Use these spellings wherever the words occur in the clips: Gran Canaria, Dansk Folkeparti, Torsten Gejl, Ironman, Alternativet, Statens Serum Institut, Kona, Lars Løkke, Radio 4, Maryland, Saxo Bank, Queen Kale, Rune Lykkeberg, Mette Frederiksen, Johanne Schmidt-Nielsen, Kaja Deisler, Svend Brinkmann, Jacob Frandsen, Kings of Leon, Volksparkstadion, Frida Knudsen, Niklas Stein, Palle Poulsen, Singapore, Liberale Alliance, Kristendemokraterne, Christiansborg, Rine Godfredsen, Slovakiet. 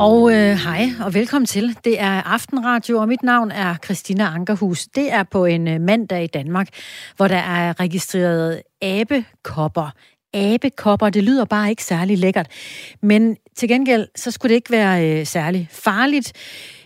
Og hej, og velkommen til. Det er Aftenradio, og mit navn er Christina Ankerhus. Det er på en mandag i Danmark, hvor der er registreret abekopper. Abekopper, det lyder bare ikke særlig lækkert. Men til gengæld, så skulle det ikke være særlig farligt.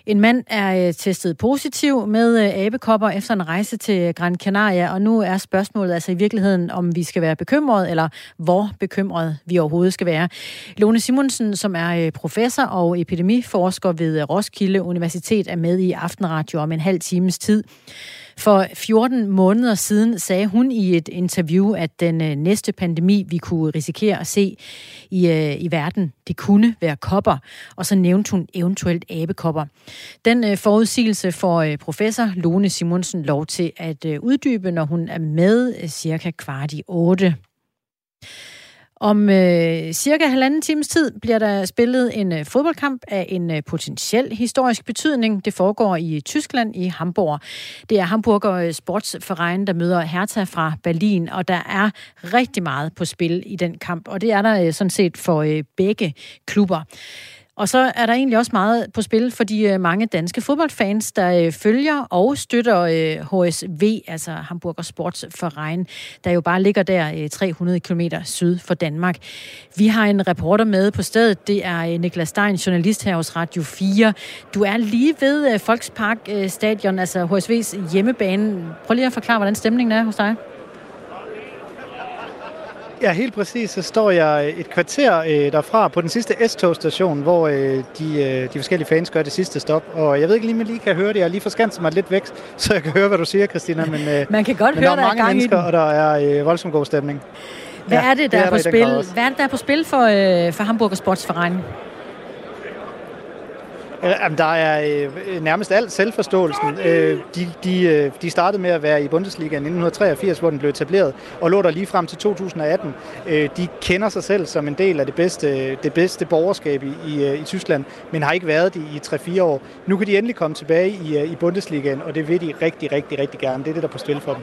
En mand er testet positiv med abekopper efter en rejse til Gran Canaria, og nu er spørgsmålet altså i virkeligheden, om vi skal være bekymrede, eller hvor bekymrede vi overhovedet skal være. Lone Simonsen, som er professor og epidemiforsker ved Roskilde Universitet, er med i Aftenradio om en halv times tid. For 14 måneder siden sagde hun i et interview, at den næste pandemi, vi kunne risikere at se i verden, det kunne være kopper. Og så nævnte hun eventuelt abekopper. Den forudsigelse får professor Lone Simonsen lov til at uddybe, når hun er med cirka kvart i 8. Om cirka halvanden times tid bliver der spillet en fodboldkamp af en potentiel historisk betydning. Det foregår i Tyskland i Hamburg. Det er Hamburger Sportsforening, der møder Hertha fra Berlin, og der er rigtig meget på spil i den kamp, og det er der sådan set for begge klubber. Og så er der egentlig også meget på spil for de mange danske fodboldfans, der følger og støtter HSV, altså Hamburger Sportsforening, der jo bare ligger der 300 km syd for Danmark. Vi har en reporter med på stedet, det er Niklas Stein, journalist her hos Radio 4. Du er lige ved Volksparkstadion, altså HSV's hjemmebane. Prøv lige at forklare, hvordan stemningen er hos dig. Ja, helt præcis, så står jeg et kvarter derfra på den sidste S-togstation, hvor de forskellige fans gør det sidste stop. Og jeg ved ikke lige, om jeg lige kan høre det. Jeg har lige forskanset mig lidt væk, så jeg kan høre, hvad du siger, Christina. Men, man kan godt høre, der er mange mennesker, og der er voldsomt god stemning. Hvad er det, der er på spil? Hvad er det, der er på spil for Hamburger Sportsforening? Jamen, der er nærmest alt selvforståelsen. De startede med at være i Bundesliga i 1983, hvor den blev etableret, og lå der lige frem til 2018. De kender sig selv som en del af det bedste borgerskab i Tyskland, men har ikke været det i 3-4 år. Nu kan de endelig komme tilbage i Bundesligaen, og det vil de rigtig, rigtig, rigtig gerne. Det er det, der er på spil for dem.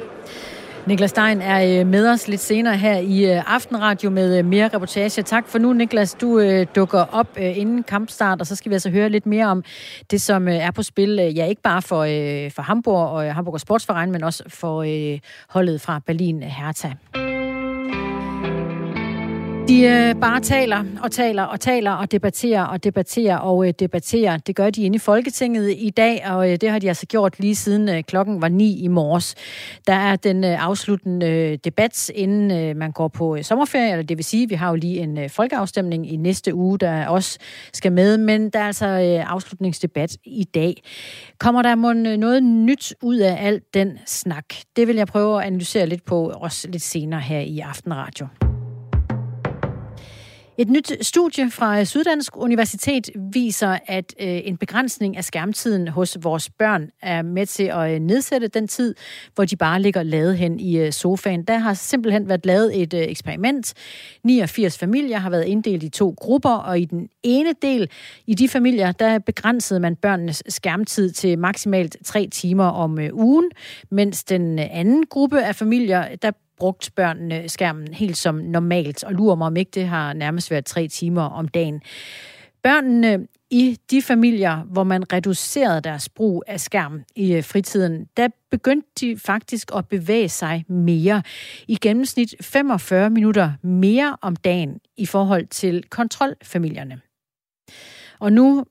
Niklas Stein er med os lidt senere her i Aftenradio med mere reportage. Tak for nu, Niklas. Du dukker op inden kampstart, og så skal vi altså høre lidt mere om det, som er på spil. Ja, ikke bare for Hamburg og Hamburger Sportsforening, men også for holdet fra Berlin, Hertha. De bare taler og debatterer. Det gør de inde i Folketinget i dag, og det har de altså gjort lige siden klokken var 9 i morges. Der er den afsluttende debat, inden man går på sommerferie, eller det vil sige, vi har jo lige en folkeafstemning i næste uge, der også skal med, men der er altså afslutningsdebat i dag. Kommer der noget nyt ud af alt den snak? Det vil jeg prøve at analysere lidt på, også lidt senere her i Aftenradio. Et nyt studie fra Syddansk Universitet viser, at en begrænsning af skærmtiden hos vores børn er med til at nedsætte den tid, hvor de bare ligger lavet hen i sofaen. Der har simpelthen været lavet et eksperiment. 89 familier har været inddelt i to grupper, og i den ene del, i de familier, der begrænsede man børnenes skærmtid til maksimalt 3 timer om ugen, mens den anden gruppe af familier, der brugt børnene skærmen helt som normalt, og lurer mig om ikke, det har nærmest været 3 timer om dagen. Børnene i de familier, hvor man reducerede deres brug af skærm i fritiden, der begyndte de faktisk at bevæge sig mere. I gennemsnit 45 minutter mere om dagen i forhold til kontrolfamilierne. Og nu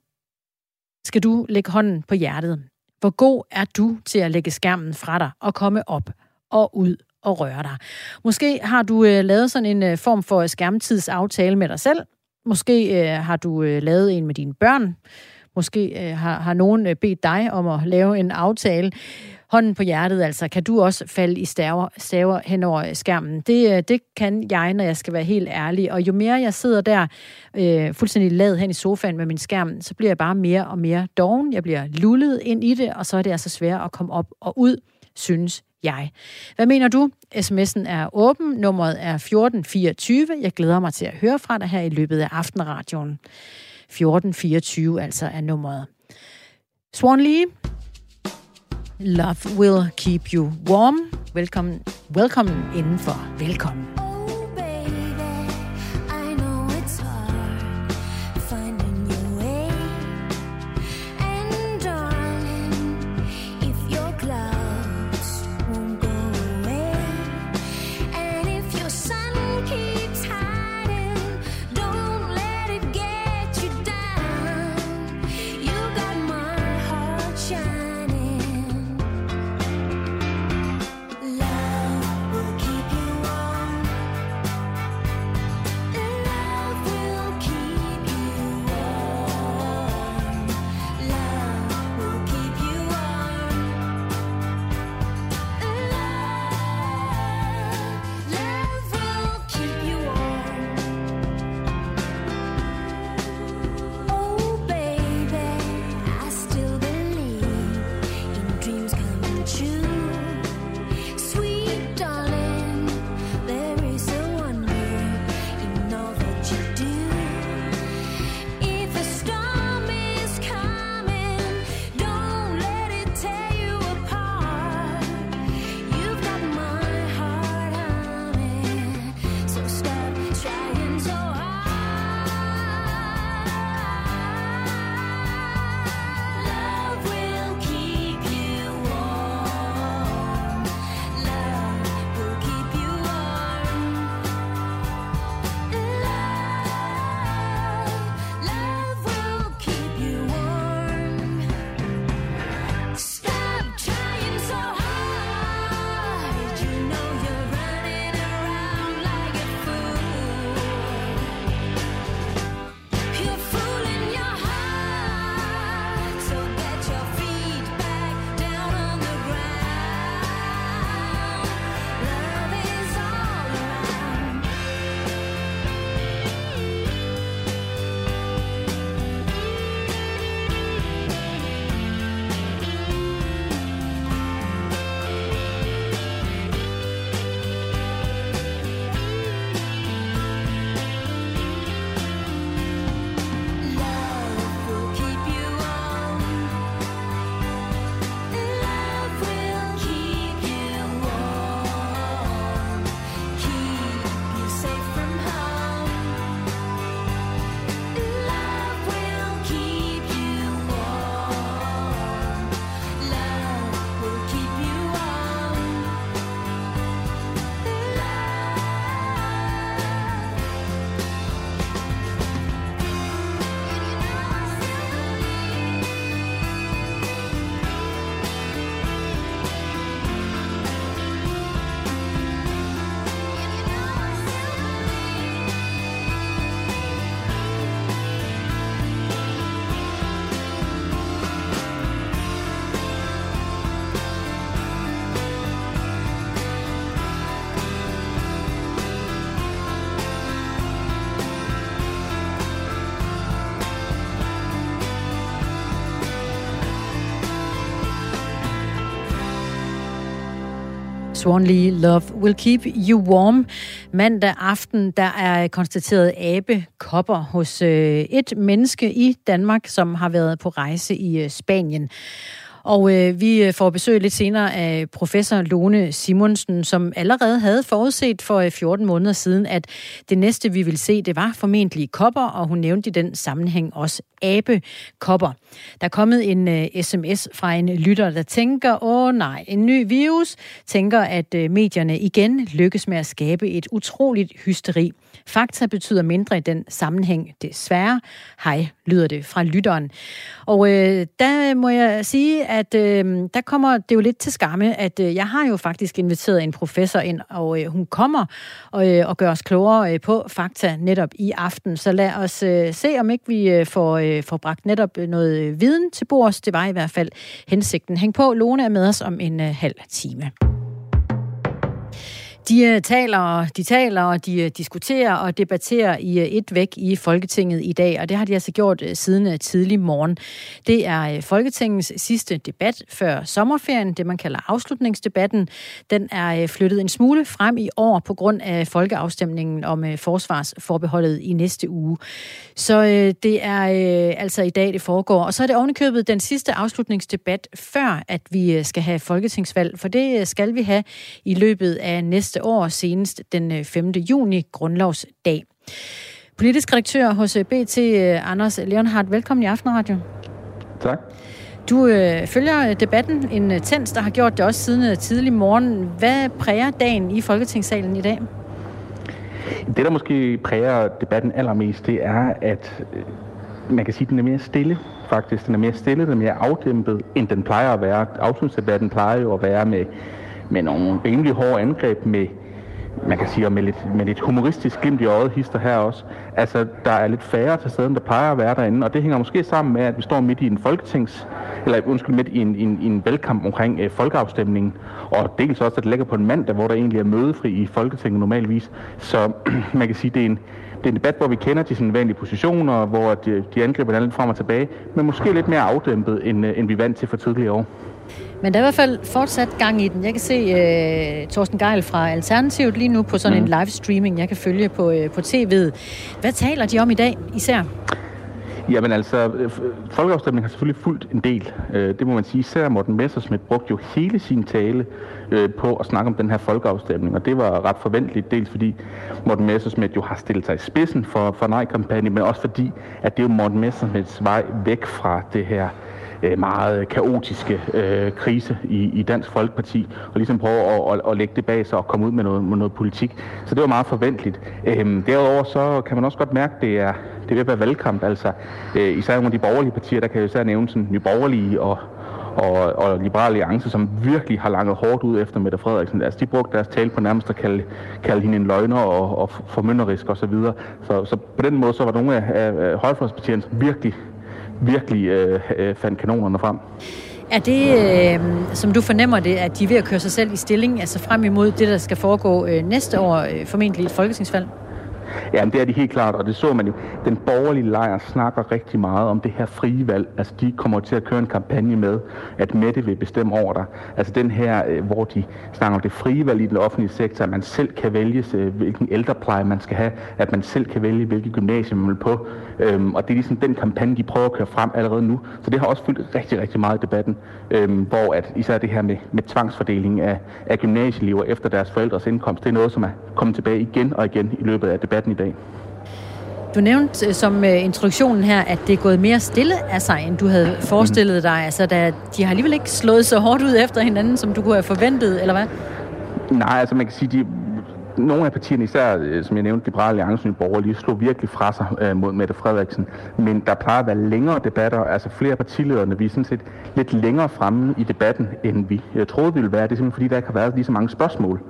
skal du lægge hånden på hjertet. Hvor god er du til at lægge skærmen fra dig og komme op og ud og røre dig? Måske har du lavet sådan en form for skærmtidsaftale med dig selv. Måske har du lavet en med dine børn. Måske har nogen bedt dig om at lave en aftale. Hånden på hjertet altså. Kan du også falde i staver hen over skærmen? Det kan jeg, når jeg skal være helt ærlig. Og jo mere jeg sidder der fuldstændig lavet hen i sofaen med min skærm, så bliver jeg bare mere og mere doven. Jeg bliver lullet ind i det, og så er det altså svært at komme op og ud, synes jeg. Hvad mener du? SMS'en er åben. Nummeret er 1424. Jeg glæder mig til at høre fra dig her i løbet af Aftenradioen. 1424 altså er nummeret. Swan Lee. Love will keep you warm. Velkommen indenfor. Velkommen. Swanlee, Love Will Keep You Warm. Mandag aften, der er konstateret abekopper hos et menneske i Danmark, som har været på rejse i Spanien. Og vi får besøg lidt senere af professor Lone Simonsen, som allerede havde forudset for 14 måneder siden, at det næste, vi ville se, det var formentlig kopper, og hun nævnte i den sammenhæng også abekopper. Der er kommet en sms fra en lytter, der tænker, åh nej, en ny virus, tænker, at medierne igen lykkes med at skabe et utroligt hysteri. Fakta betyder mindre i den sammenhæng, desværre. Hej, lyder det fra lytteren. Og der må jeg sige, at der kommer det jo lidt til skamme, at jeg har jo faktisk inviteret en professor ind, og hun kommer og gør os klogere på fakta netop i aften. Så lad os se, om ikke vi får bragt netop noget viden til bords. Det var i hvert fald hensigten. Hæng på, Lone er med os om en halv time. De taler, og de diskuterer og debatterer i et væk i Folketinget i dag, og det har de altså gjort siden tidlig morgen. Det er Folketingets sidste debat før sommerferien, det man kalder afslutningsdebatten. Den er flyttet en smule frem i år på grund af folkeafstemningen om forsvarsforbeholdet i næste uge. Så det er altså i dag, det foregår. Og så er det ovenikøbet den sidste afslutningsdebat før, at vi skal have folketingsvalg, for det skal vi have i løbet af næste år, senest den 5. juni, grundlovsdag. Politisk redaktør hos BT, Anders Leonhardt, velkommen i Aftenradio. Tak. Du følger debatten, en tens, der har gjort det også siden tidlig morgen. Hvad præger dagen i Folketingssalen i dag? Det, der måske præger debatten allermest, det er, at man kan sige, at den er mere stille. Faktisk, den er mere stille, den er mere afdæmpet, end den plejer at være. Afslutningsdebatten plejer jo at være med nogle rimelig hårde angreb med, man kan sige, med lidt humoristisk glimt i øjet hister her også. Altså, der er lidt færre til stede, der plejer at være derinde, og det hænger måske sammen med, at vi står midt i en valgkamp omkring folkeafstemningen, og dels også, at det ligger på en mandag, hvor der egentlig er mødefri i Folketinget normalvis. Så man kan sige, at det er en debat, hvor vi kender de sådan vanlige positioner, hvor de angriber hinanden lidt frem og tilbage, men måske lidt mere afdæmpet, end vi vant til for tidligere år. Men der er i hvert fald fortsat gang i den. Jeg kan se Torsten Gejl fra Alternativet lige nu på sådan en livestreaming, jeg kan følge på tv'et. Hvad taler de om i dag især? Jamen altså, folkeafstemningen har selvfølgelig fulgt en del. Det må man sige. Især Morten Messerschmidt brugte jo hele sin tale på at snakke om den her folkeafstemning, og det var ret forventeligt, dels fordi Morten Messerschmidt jo har stillet sig i spidsen for nej-kampagnen, men også fordi, at det er jo Morten Messerschmidts vej væk fra det her meget kaotiske krise i Dansk Folkeparti, og ligesom prøve at lægge det bag sig og komme ud med noget politik. Så det var meget forventeligt. Derudover så kan man også godt mærke, at det er ved at være valgkamp. Altså, især nogle af de borgerlige partier, der kan jo især nævne sådan Nye Borgerlige og Liberale Alliance, som virkelig har langet hårdt ud efter Mette Frederiksen. Altså, de brugte deres tale på nærmest at kalde hende en løgner og formynderisk osv. Så på den måde så var nogle af højrefløjspartierne virkelig fandt kanonerne frem. Er det, som du fornemmer det, at de er ved at køre sig selv i stilling, altså frem imod det, der skal foregå næste år, formentlig et folketingsvalg? Ja, det er de helt klart, og det så man jo. Den borgerlige lejr snakker rigtig meget om det her frie valg. Altså, de kommer til at køre en kampagne med, at Mette vil bestemme over dig. Altså den her, hvor de snakker om det frie valg i den offentlige sektor, at man selv kan vælge, hvilken ældrepleje man skal have, at man selv kan vælge, hvilket gymnasium man vil på. Og det er ligesom den kampagne, de prøver at køre frem allerede nu. Så det har også fyldt rigtig, rigtig meget i debatten, hvor at især det her med tvangsfordeling af gymnasieelever efter deres forældres indkomst, det er noget, som er kommet tilbage igen og igen i løbet af debatten i dag. Du nævnte som introduktionen her, at det er gået mere stille af sig, end du havde forestillet dig. Altså, de har alligevel ikke slået så hårdt ud efter hinanden, som du kunne have forventet, eller hvad? Nej, altså man kan sige, nogle af partierne, især som jeg nævnte, Liberale Alliance og Borgerlige, slog virkelig fra sig mod Mette Frederiksen. Men der plejer at være længere debatter, altså flere partilederne, vi er sådan set lidt længere fremme i debatten, end vi troede ville være. Det er simpelthen fordi, der ikke har været lige så mange spørgsmål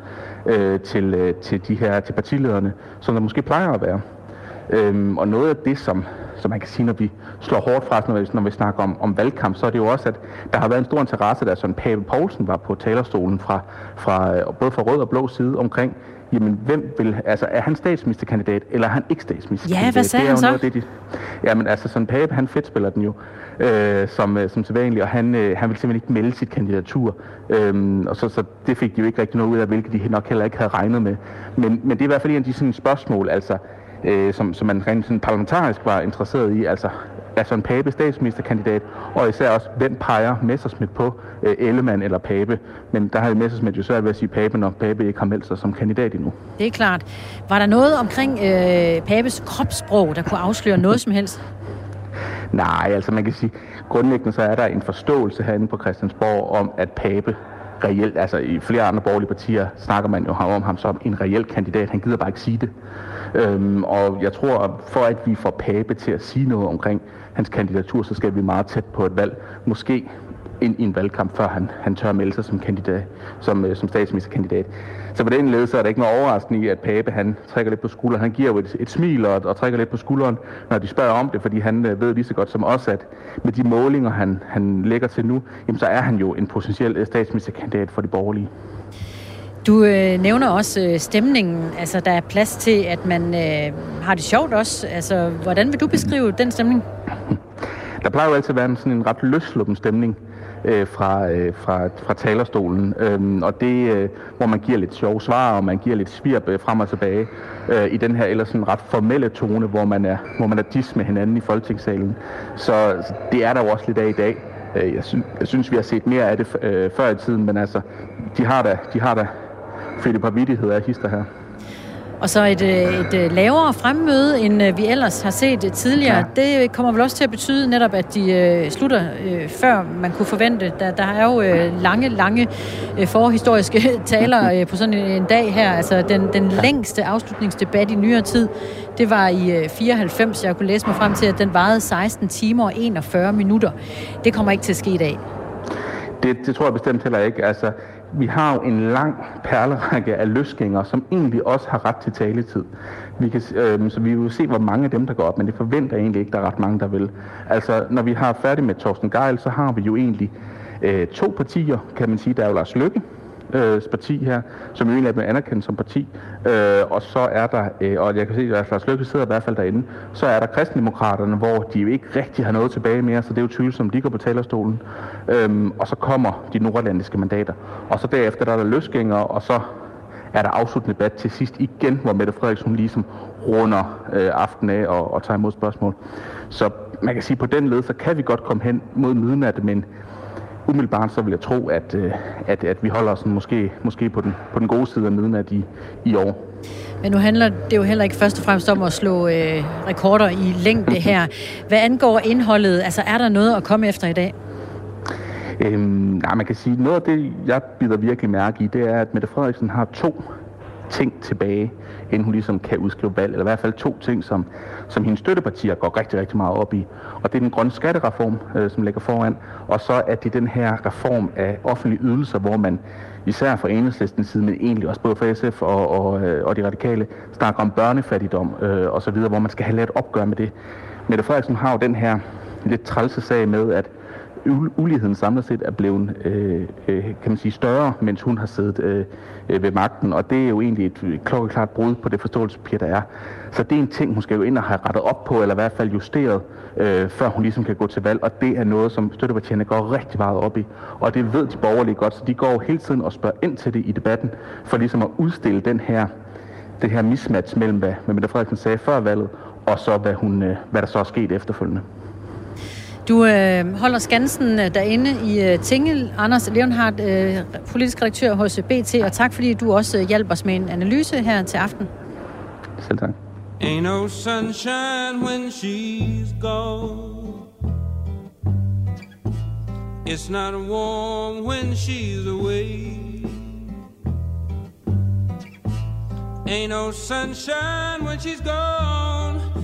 til partilederne, som der måske plejer at være. Og noget af det, som man kan sige, når vi slår hårdt fra, når vi snakker om valgkamp, så er det jo også, at der har været en stor interesse, da sådan Palle Poulsen var på talerstolen fra både fra rød og blå side omkring, jamen hvem vil, altså er han statsministerkandidat, eller er han ikke statsministerkandidat? Ja, hvad sagde han så? Noget, jamen altså sådan Pape, han fedtspiller den jo, som sædvanligt, og han ville simpelthen ikke melde sit kandidatur. Og så det fik de jo ikke rigtig noget ud af, hvilket de nok heller ikke havde regnet med. Men det er i hvert fald en af de sådan spørgsmål, altså som man rent sådan parlamentarisk var interesseret i, altså er sådan Pape statsministerkandidat, og især også, hvem peger Messerschmidt på, Ellemann eller Pape? Men der havde Messerschmidt jo svært ved at sige Pape, når Pape ikke har meldt sig som kandidat endnu. Det er klart. Var der noget omkring Papes kropssprog, der kunne afsløre noget som helst? Nej, altså man kan sige, grundlæggende så er der en forståelse herinde på Christiansborg om, at Pape reelt, altså i flere andre borgerlige partier snakker man jo om ham som en reel kandidat. Han gider bare ikke sige det. Og jeg tror, at for at vi får Pape til at sige noget omkring hans kandidatur, så skal vi meget tæt på et valg. Måske ind i en valgkamp, før han tør melde sig som kandidat, som statsministerkandidat. Så på den led, så er der ikke noget overraskende i, at Pape, han trækker lidt på skulderen. Han giver jo et smil og trækker lidt på skulderen, når de spørger om det, fordi han ved lige så godt som os, at med de målinger, han lægger til nu, jamen, så er han jo en potentiel statsministerkandidat for de borgerlige. Du nævner også stemningen, altså der er plads til, at man har det sjovt også. Altså, hvordan vil du beskrive den stemning? Der plejer jo altid at være sådan en ret løsluppen stemning fra talerstolen, og det, hvor man giver lidt sjove svar, og man giver lidt svirp frem og tilbage, i den her ellers sådan ret formelle tone, hvor man er dis med hinanden i Folketingssalen. Så det er der jo også lidt af i dag. Jeg synes, vi har set mere af det før i tiden, men altså, de har da fyldt et par vittigheder af hister her. Og så et lavere fremmøde, end vi ellers har set tidligere. Ja. Det kommer vel også til at betyde netop, at de slutter før man kunne forvente. Der er jo lange forhistoriske taler på sådan en dag her. Altså den længste afslutningsdebat i nyere tid, det var i 94. Jeg kunne læse mig frem til, at den varede 16 timer og 41 minutter. Det kommer ikke til at ske i dag. Det tror jeg bestemt heller ikke. Altså, vi har jo en lang perlerække af løsgængere, som egentlig også har ret til taletid. Så vi vil se, hvor mange af dem, der går op, men det forventer egentlig ikke, der er ret mange, der vil. Altså, når vi har færdig med Torsten Gejl, så har vi jo egentlig to partier, kan man sige. Der er jo Lars Løkke parti her, som jo egentlig er blevet anerkendt som parti, og så er der, og jeg kan se, at Lars Løkke sidder i hvert fald derinde, så er der kristendemokraterne, hvor de jo ikke rigtig har noget tilbage mere, så det er jo tvivlsomt, de går på talerstolen, og så kommer de nordatlantiske mandater, og så derefter der er der løsgængere, og så er der afsluttende debat til sidst igen, hvor Mette Frederiksen ligesom runder aftenen af og tager imod spørgsmål. Så man kan sige, på den led, så kan vi godt komme hen mod midnat, men umiddelbart så vil jeg tro, at vi holder os måske på den gode side af midnat i år. Men nu handler det jo heller ikke først og fremmest om at slå rekorder i længde her. Hvad angår indholdet, altså er der noget at komme efter i dag? Nej, man kan sige, noget af det, jeg bider virkelig mærke i, det er, at Mette Frederiksen har to ting tilbage, inden hun ligesom kan udskrive valg, eller i hvert fald to ting, som hendes støttepartier går rigtig, rigtig meget op i. Og det er den grønne skattereform, som ligger foran, og så er det den her reform af offentlige ydelser, hvor man især fra Enhedslistens side, men egentlig også både fra SF og de radikale, snakker om børnefattigdom og så videre, hvor man skal have lidt opgør med det. Mette Frederiksen har jo den her lidt trælse sag med, at uligheden samlet set er blevet kan man sige, større, mens hun har siddet ved magten, og det er jo egentlig et klokkeklart brud på det forståelsespapir, der er. Så det er en ting, hun skal jo ind og have rettet op på, eller i hvert fald justeret, før hun ligesom kan gå til valg, og det er noget, som støttepartierne går rigtig meget op i, og det ved de borgerlige godt, så de går hele tiden og spørger ind til det i debatten, for ligesom at udstille det her mismatch mellem, hvad Mette Frederiksen sagde før valget, og så hvad der så er sket efterfølgende. Du holder skansen derinde i Tinget, Anders Leonhardt, politisk redaktør hos BT, og tak fordi du også hjælper os med en analyse her til aften. Selv tak. Ain't no sunshine when she's gone. It's not warm when she's away. Ain't no sunshine when she's gone.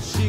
she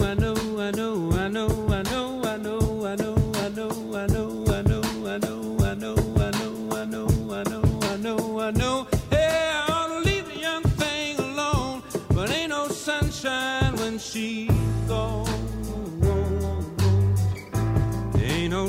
I know, I know, I know, I know, I know, I know, I know, I know. I know, I know, I know, I know, I know, I know, I know. Hey, I ought to leave the young thing alone, but ain't no sunshine when she's gone. Ain't no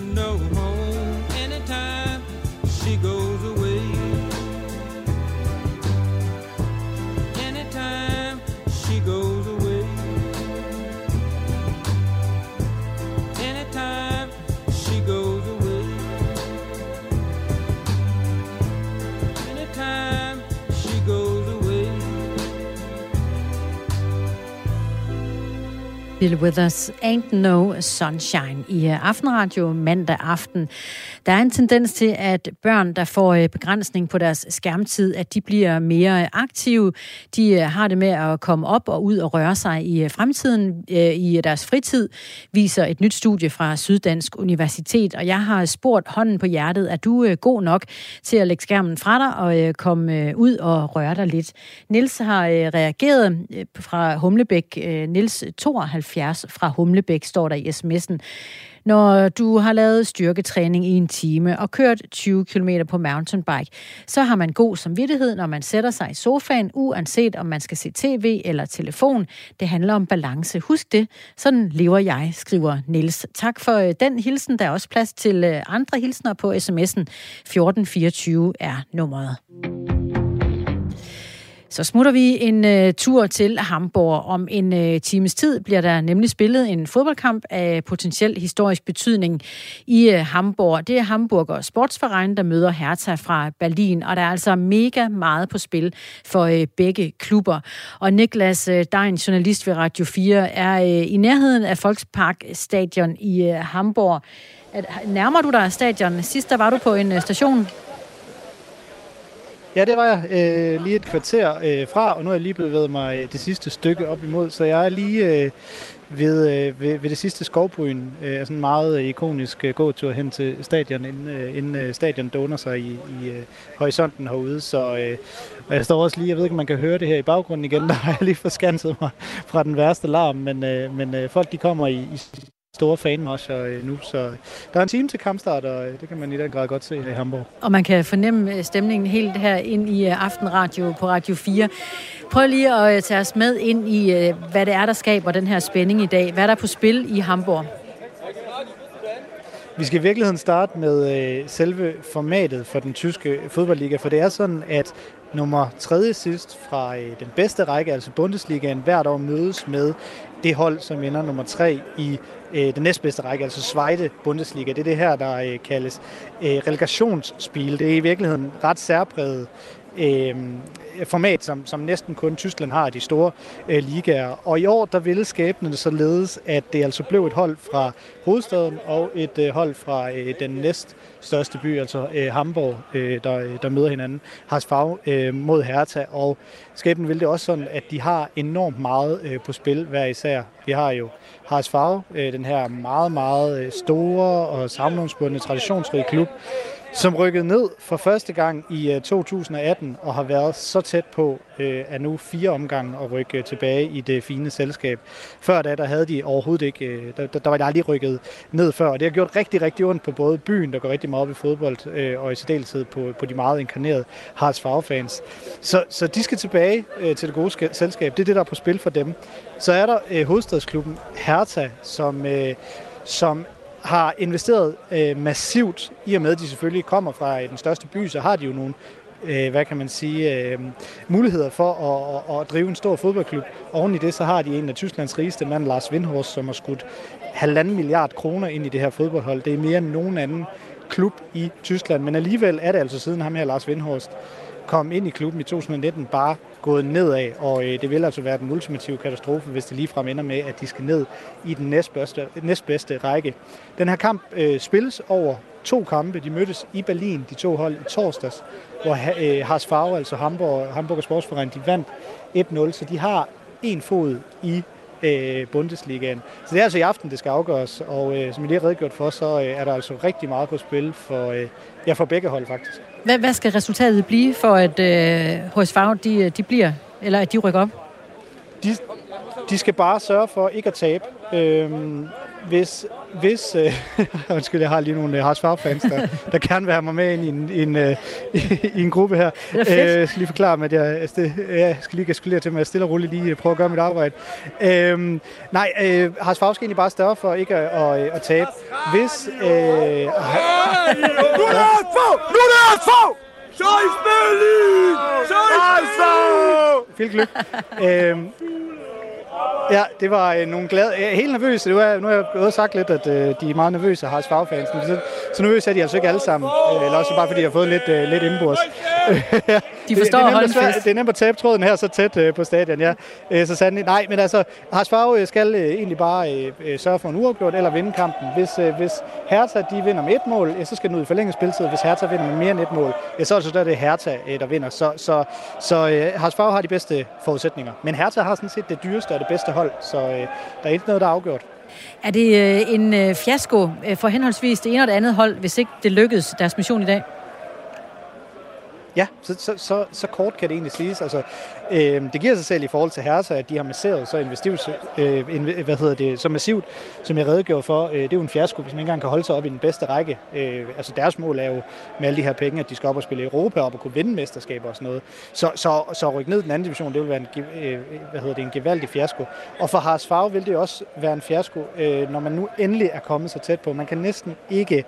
no home anytime she goes away. Anytime she goes away. Anytime she goes away. Anytime she goes away. Still with us, ain't no sunshine i Aftenradio mandag aften. Der er en tendens til, at børn, der får begrænsning på deres skærmtid, at de bliver mere aktive. De har det med at komme op og ud og røre sig i fremtiden, i deres fritid, viser et nyt studie fra Syddansk Universitet. Og jeg har spurgt hånden på hjertet, er du god nok til at lægge skærmen fra dig og komme ud og røre dig lidt? Niels har reageret fra Humlebæk. Niels 72 fra Humlebæk står der i sms'en. Når du har lavet styrketræning i en time og kørt 20 km på mountainbike, så har man god samvittighed, når man sætter sig i sofaen, uanset om man skal se tv eller telefon. Det handler om balance. Husk det. Sådan lever jeg, skriver Niels. Tak for den hilsen. Der er også plads til andre hilsner på sms'en. 1424 er nummeret. Så smutter vi en tur til Hamburg. Om en times tid bliver der nemlig spillet en fodboldkamp af potentiel historisk betydning i Hamburg. Det er Hamburger Sportsforening, der møder Hertha fra Berlin, og der er altså mega meget på spil for begge klubber. Og Niklas Stein, journalist ved Radio 4, er i nærheden af Volksparkstadion i Hamburg. Nærmer du dig stadion? Sidst der var du på en station. Ja, det var jeg lige et kvarter fra, og nu er jeg lige bevæget mig det sidste stykke op imod, så jeg er lige ved det sidste skovbryn, altså en meget ikonisk gåtur hen til stadion, inden stadion doner sig i horisonten herude, så og jeg står også lige, jeg ved ikke, om man kan høre det her i baggrunden igen, der har jeg lige forskanset mig fra den værste larm, men folk de kommer i store fanmarscher nu, så der er en time til kampstart, og det kan man i den grad godt se i Hamburg. Og man kan fornemme stemningen helt her ind i Aftenradio på Radio 4. Prøv lige at tage os med ind i, hvad det er, der skaber den her spænding i dag. Hvad er der på spil i Hamburg? Vi skal i virkeligheden starte med selve formatet for den tyske fodboldliga, for det er sådan, at nummer 3. sidst fra den bedste række, altså Bundesligaen, hvert år mødes med det hold, som ender nummer 3 i den næstbedste række, altså Zweite Bundesliga. Det er det her, der kaldes relegationsspil. Det er i virkeligheden ret særpræget format, som næsten kun Tyskland har i de store ligaer. Og i år, der ville skæbnen således, at det altså blev et hold fra hovedstaden og et hold fra den næststørste by, altså Hamburg, der møder hinanden, Harsfag mod Hertha. Og skæbnen ville det også sådan, at de har enormt meget på spil hver især. Vi har jo Harsfag, den her meget, meget store og samlungsbundne traditionsrige klub, som rykkede ned for første gang i 2018 og har været så tæt på at nu 4 omgange at rykke tilbage i det fine selskab. Før da, der havde de overhovedet ikke, der var de aldrig rykket ned før, og det har gjort rigtig, rigtig ondt på både byen, der går rigtig meget op i fodbold, og i særdeleshed på de meget inkarnerede Harsfag-fans. Så de skal tilbage til det gode selskab. Det er det, der er på spil for dem. Så er der hovedstadsklubben Hertha, som har investeret massivt, i og med at de selvfølgelig kommer fra den største by, så har de jo nogle muligheder for at drive en stor fodboldklub. Oven i det, så har de en af Tysklands rigeste mand, Lars Windhorst, som har skudt 1,5 milliard kroner ind i det her fodboldhold. Det er mere end nogen anden klub i Tyskland, men alligevel er det altså siden ham her, Lars Windhorst, kom ind i klubben i 2019, bare gået nedad, og det vil altså være den ultimative katastrofe, hvis det ligefrem ender med, at de skal ned i den næstbedste række. Den her kamp spilles over 2 kampe. De mødtes i Berlin, de 2 hold, i torsdags, hvor HSV, altså Hamburger Sportsforening, de vandt 1-0, så de har 1 fod i Bundesligaen. Så det er altså i aften, det skal afgøres, og som jeg lige har redegjort for, så er der altså rigtig meget på spil for begge hold faktisk. Hvad skal resultatet blive for, at HSV de bliver, eller at de rykker op? De skal bare sørge for ikke at tabe. Undskyld, jeg har lige nogle HSV-fans, der gerne vil have mig med ind i en gruppe her. Jeg skal lige forklare mig, at jeg skal lige eskalere til mig stille og roligt lige prøve at gøre mit arbejde. HSV skal egentlig bare større for ikke at tabe. Hvis... Nu er det HSV! Nu er det HSV! Så i spil! Så i spil! Fyldt lykke. Ja, det var nogle glade... Helt nervøse. Nu har jeg gået og sagt lidt, at de er meget nervøse og har svagfansen. Så nervøse er de altså ikke alle sammen. Eller også bare fordi jeg har fået lidt indbords. De forstår at holde en fest. Det er nemt at tabe tråden her så tæt på stadion, ja. Så sandt. Nej, men altså, Harsfag skal egentlig bare sørge for en uafgjort eller vinde kampen. Hvis Hertha, de vinder med 1 mål, så skal den ud i forlænget spiltid. Hvis Hertha vinder med mere end 1 mål, så er det der Hertha, der vinder. Så Harsfag har de bedste forudsætninger. Men Hertha har sådan set det dyreste og det bedste hold, så der er ikke noget, der er afgjort. Er det en fiasko for henholdsvis det ene og det andet hold, hvis ikke det lykkedes deres mission i dag? Ja, så kort kan det egentlig siges. Altså, det giver sig selv i forhold til Hertha, at de har masseret så massivt, som jeg redegjorde for. Det er jo en fiasko, hvis man ikke engang kan holde sig op i den bedste række. Altså deres mål er jo med alle de her penge, at de skal op og spille Europa op og kunne vinde mesterskaber og sådan noget. Så rykke ned den anden division, det vil være en gevaldig fiasko. Og for HSV vil det også være en fiasko, når man nu endelig er kommet så tæt på. Man kan næsten ikke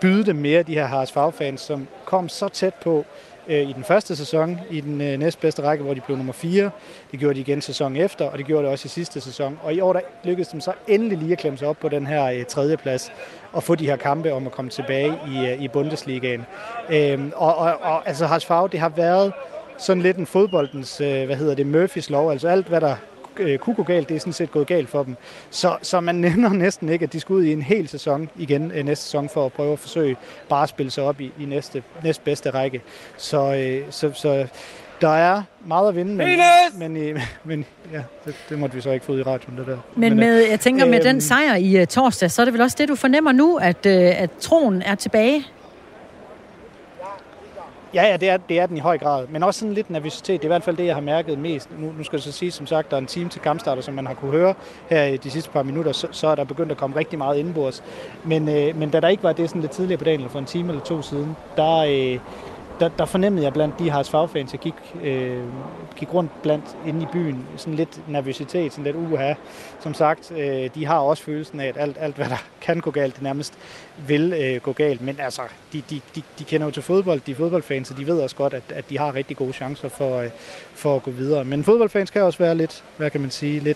byde dem mere, de her HSV-fans, som kom så tæt på i den første sæson, i den næstbedste række, hvor de blev nummer 4. Det gjorde de igen sæsonen efter, og det gjorde det også i sidste sæson. Og i år der lykkedes dem så endelig lige at klemme sig op på den her 3. plads og få de her kampe om at komme tilbage i Bundesligaen. Altså HSV, det har været sådan lidt en fodboldens, Murphys lov, altså alt hvad der kunne gå galt, det er sådan set gået galt for dem. Så man nævner næsten ikke, at de skal ud i en hel sæson igen næste sæson for at prøve at forsøge bare at spille sig op i næstbedste række. Så der er meget at vinde, men ja, det måtte vi så ikke få ud i radioen. Det der. Men jeg tænker med den sejr i torsdag, så er det vel også det, du fornemmer nu, at troen er tilbage? Ja, det er den i høj grad, men også sådan lidt nervøsitet. Det er i hvert fald det, jeg har mærket mest. Nu skal jeg så sige, som sagt, der er en time til kampstarter, som man har kunne høre her i de sidste par minutter, så er der begyndt at komme rigtig meget indenbords. Men da der ikke var det sådan lidt tidligere på dagen, eller for en time eller 2 siden, der fornemmede jeg blandt de HSV-fans, jeg gik rundt blandt inde i byen, sådan lidt nervøsitet, sådan lidt uha. Som sagt, de har også følelsen af, at alt hvad der kan gå galt, det nærmest vil gå galt. Men altså, de kender jo til fodbold, de er fodboldfans, så de ved også godt, at de har rigtig gode chancer for at gå videre. Men fodboldfans kan også være lidt, hvad kan man sige,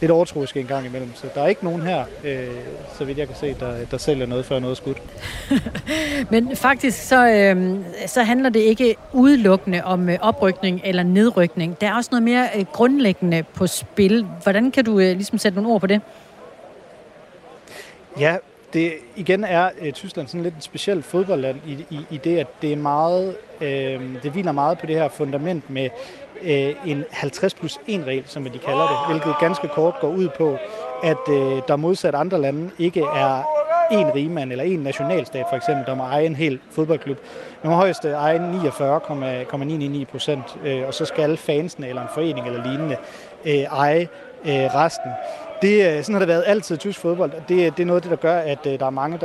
lidt overtroiske en gang imellem. Så der er ikke nogen her, så vidt jeg kan se, der sælger noget før noget er skudt. Men faktisk så handler det ikke udelukkende om oprykning eller nedrykning. Der er også noget mere grundlæggende på spil. Hvordan kan du ligesom sætte nogle ord på det? Ja, det igen er Tyskland sådan lidt et specielt fodboldland i det, at det er meget, det hviler meget på det her fundament med en 50+1-regel, som de kalder det, hvilket ganske kort går ud på, at der modsat andre lande ikke er en rigmand eller en nationalstat for eksempel, der må eje en hel fodboldklub. Man må højst eje 49,999%, og så skal fansene eller en forening eller lignende eje resten. Sådan har det været altid i tysk fodbold, og det er noget af det, der gør, at der er mange,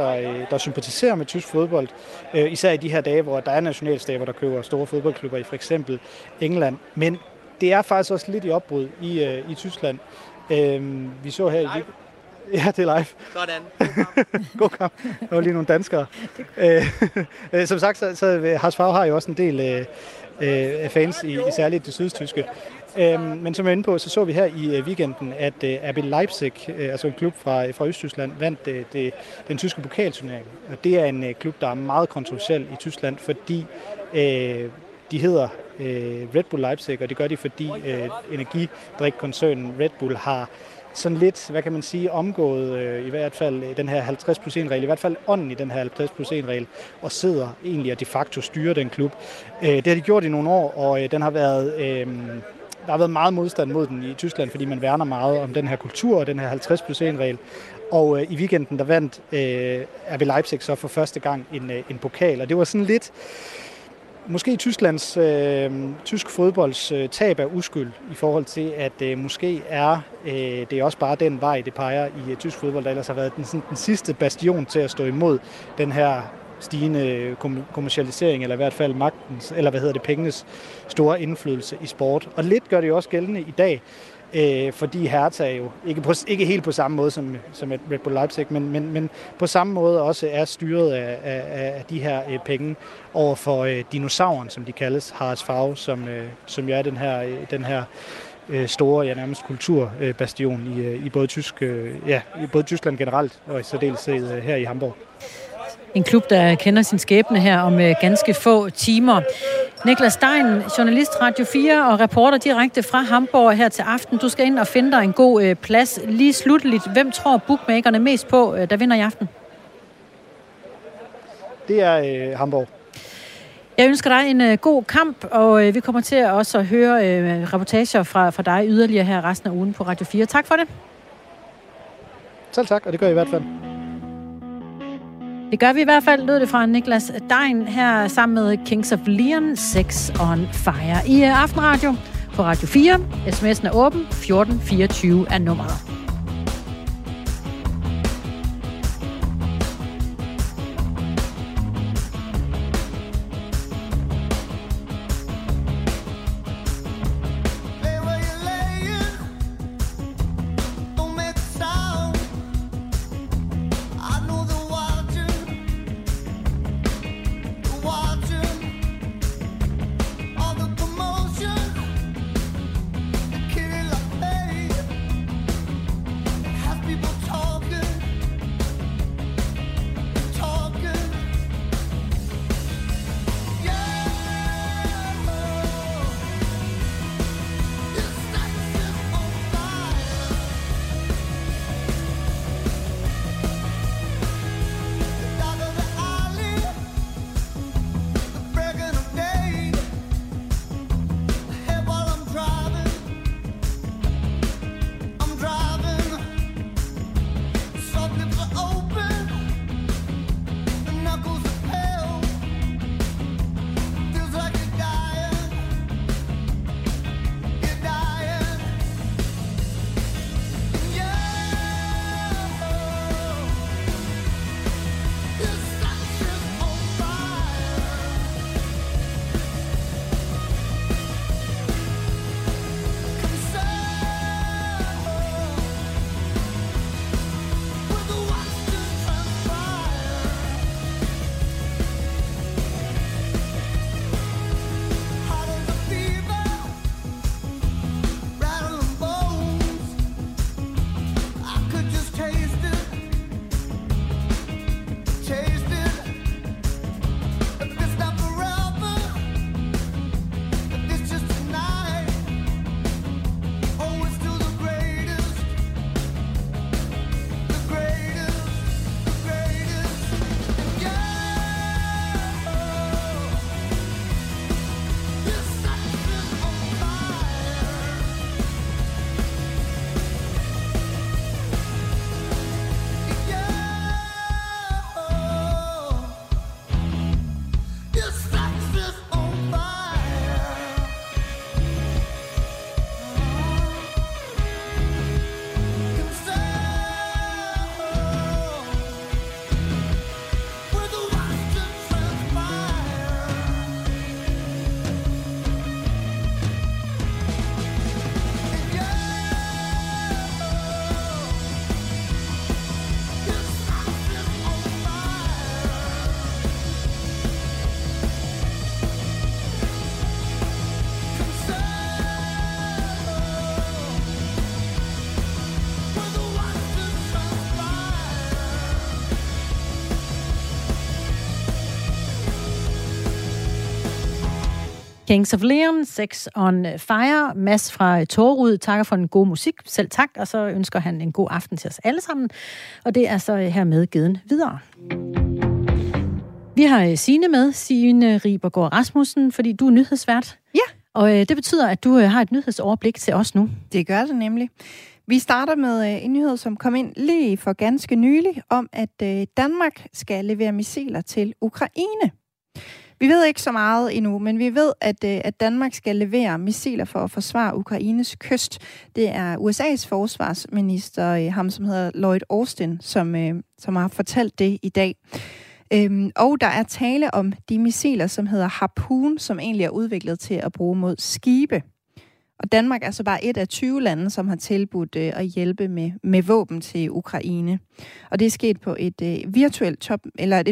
der sympatiserer med tysk fodbold, især i de her dage, hvor der er nationalstater, der køber store fodboldklubber i for eksempel England. Men det er faktisk også lidt i opbrud i Tyskland. Vi så her i... Ja, det er live. Sådan. God kamp. Der var lige nogle danskere. Som sagt, så HSV har jo også en del af fans, i særligt det sydtyske. Men som jeg er inde på, så vi her i weekenden, at RB Leipzig, altså en klub fra Østtyskland, vandt den tyske pokalturnering. Og det er en klub, der er meget kontroversiel i Tyskland, fordi de hedder Red Bull Leipzig, og det gør de, fordi energidrikkoncernen Red Bull har sådan lidt, hvad kan man sige, omgået i hvert fald den her 50+1-regel, i hvert fald ånden i den her 50+1-regel, og sidder egentlig og de facto styrer den klub. Det har de gjort i nogle år, og den har været... Der har været meget modstand mod den i Tyskland, fordi man værner meget om den her kultur og den her 50+1-regel. Og i weekenden, der vandt RB Leipzig så for første gang en pokal. Og det var sådan lidt, måske Tysklands, tysk fodbolds tab af uskyld i forhold til, at måske er det er også bare den vej, det peger i tysk fodbold, der ellers har været den sidste bastion til at stå imod den her stigende kommercialisering, eller i hvert fald magtens, eller pengenes store indflydelse i sport. Og lidt gør det jo også gældende i dag, fordi Hertha jo, ikke helt på samme måde som et Red Bull Leipzig, men på samme måde også er styret af de her penge over for dinosauren, som de kaldes, Haralds Farve, som jo er den her store, ja, nærmest kulturbastion i både Tyskland generelt, og i særdeleshed her i Hamburg. En klub, der kender sin skæbne her om ganske få timer. Niklas Stein, journalist Radio 4 og reporter direkte fra Hamburg her til aften. Du skal ind og finde dig en god plads. Lige slutteligt, hvem tror bookmakerne mest på, der vinder i aften? Det er Hamburg. Jeg ønsker dig en god kamp, og vi kommer til også at høre reportager fra dig yderligere her resten af ugen på Radio 4. Tak for det. Selv tak, og det gør I i hvert fald. Det gør vi i hvert fald, lød det fra Niklas Stein her sammen med Kings of Leon, Sex on Fire i Aftenradio på Radio 4. SMS'en er åben, 1424 er nummeret. Kings of Leon, Sex on Fire. Mads fra Torud takker for en god musik. Selv tak, og så ønsker han en god aften til os alle sammen. Og det er så hermed givet videre. Vi har Signe med, Signe Ribergaard Rasmussen, fordi du er nyhedsvært. Ja. Og det betyder, at du har et nyhedsoverblik til os nu. Det gør det nemlig. Vi starter med en nyhed, som kom ind lige for ganske nylig, om at Danmark skal levere missiler til Ukraine. Vi ved ikke så meget endnu, men vi ved, at Danmark skal levere missiler for at forsvare Ukraines kyst. Det er USA's forsvarsminister, ham som hedder Lloyd Austin, som har fortalt det i dag. Og der er tale om de missiler, som hedder Harpoon, som egentlig er udviklet til at bruge mod skibe. Og Danmark er så bare et af 20 lande, som har tilbudt at hjælpe med våben til Ukraine. Og det er sket på et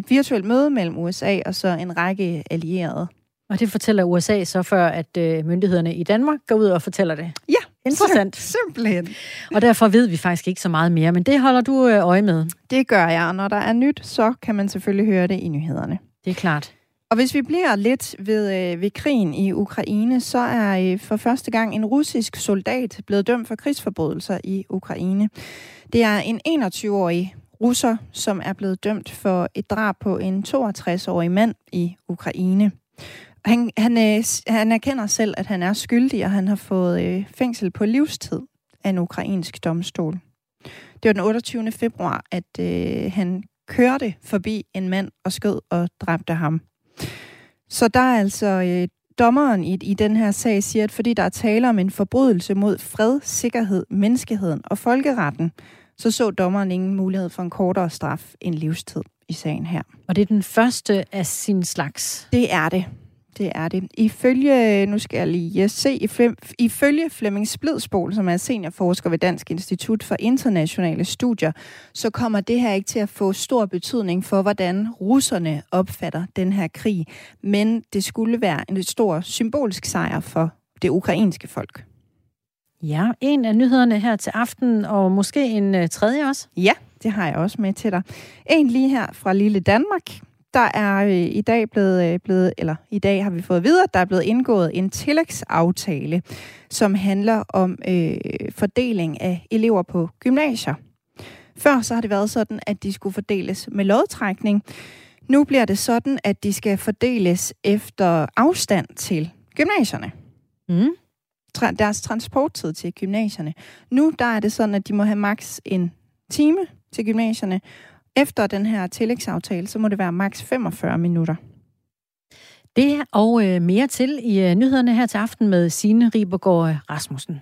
virtuelt møde mellem USA og så en række allierede. Og det fortæller USA så før, at myndighederne i Danmark går ud og fortæller det? Ja. Interessant. Simpelthen. Og derfor ved vi faktisk ikke så meget mere, men det holder du øje med. Det gør jeg, og når der er nyt, så kan man selvfølgelig høre det i nyhederne. Det er klart. Og hvis vi bliver lidt ved krigen i Ukraine, så er for første gang en russisk soldat blevet dømt for krigsforbrydelser i Ukraine. Det er en 21-årig russer, som er blevet dømt for et drab på en 62-årig mand i Ukraine. Han erkender selv, at han er skyldig, og han har fået fængsel på livstid af en ukrainsk domstol. Det var den 28. februar, at han kørte forbi en mand og skød og dræbte ham. Så der er altså dommeren i den her sag siger, at fordi der er tale om en forbrydelse mod fred, sikkerhed, menneskeheden og folkeretten, så dommeren ingen mulighed for en kortere straf end livstid i sagen her. Og det er den første af sin slags? Det er det. Det er det. Ifølge Flemming Splidsbol, som er seniorforsker ved Dansk Institut for Internationale Studier, så kommer det her ikke til at få stor betydning for, hvordan russerne opfatter den her krig. Men det skulle være en stor symbolsk sejr for det ukrainske folk. Ja, en af nyhederne her til aften, og måske en tredje også. Ja, det har jeg også med til dig. En lige her fra lille Danmark. Der er i dag i dag har vi fået videre, at der er blevet indgået en tillægsaftale, som handler om fordeling af elever på gymnasier. Før så har det været sådan, at de skulle fordeles med lodtrækning. Nu bliver det sådan, at de skal fordeles efter afstand til gymnasierne. Mm. Deres transporttid til gymnasierne. Nu der er det sådan, at de må have maks en time til gymnasierne. Efter den her tillægsaftale, så må det være maks 45 minutter. Det og mere til i nyhederne her til aften med Signe Ribergaard Rasmussen.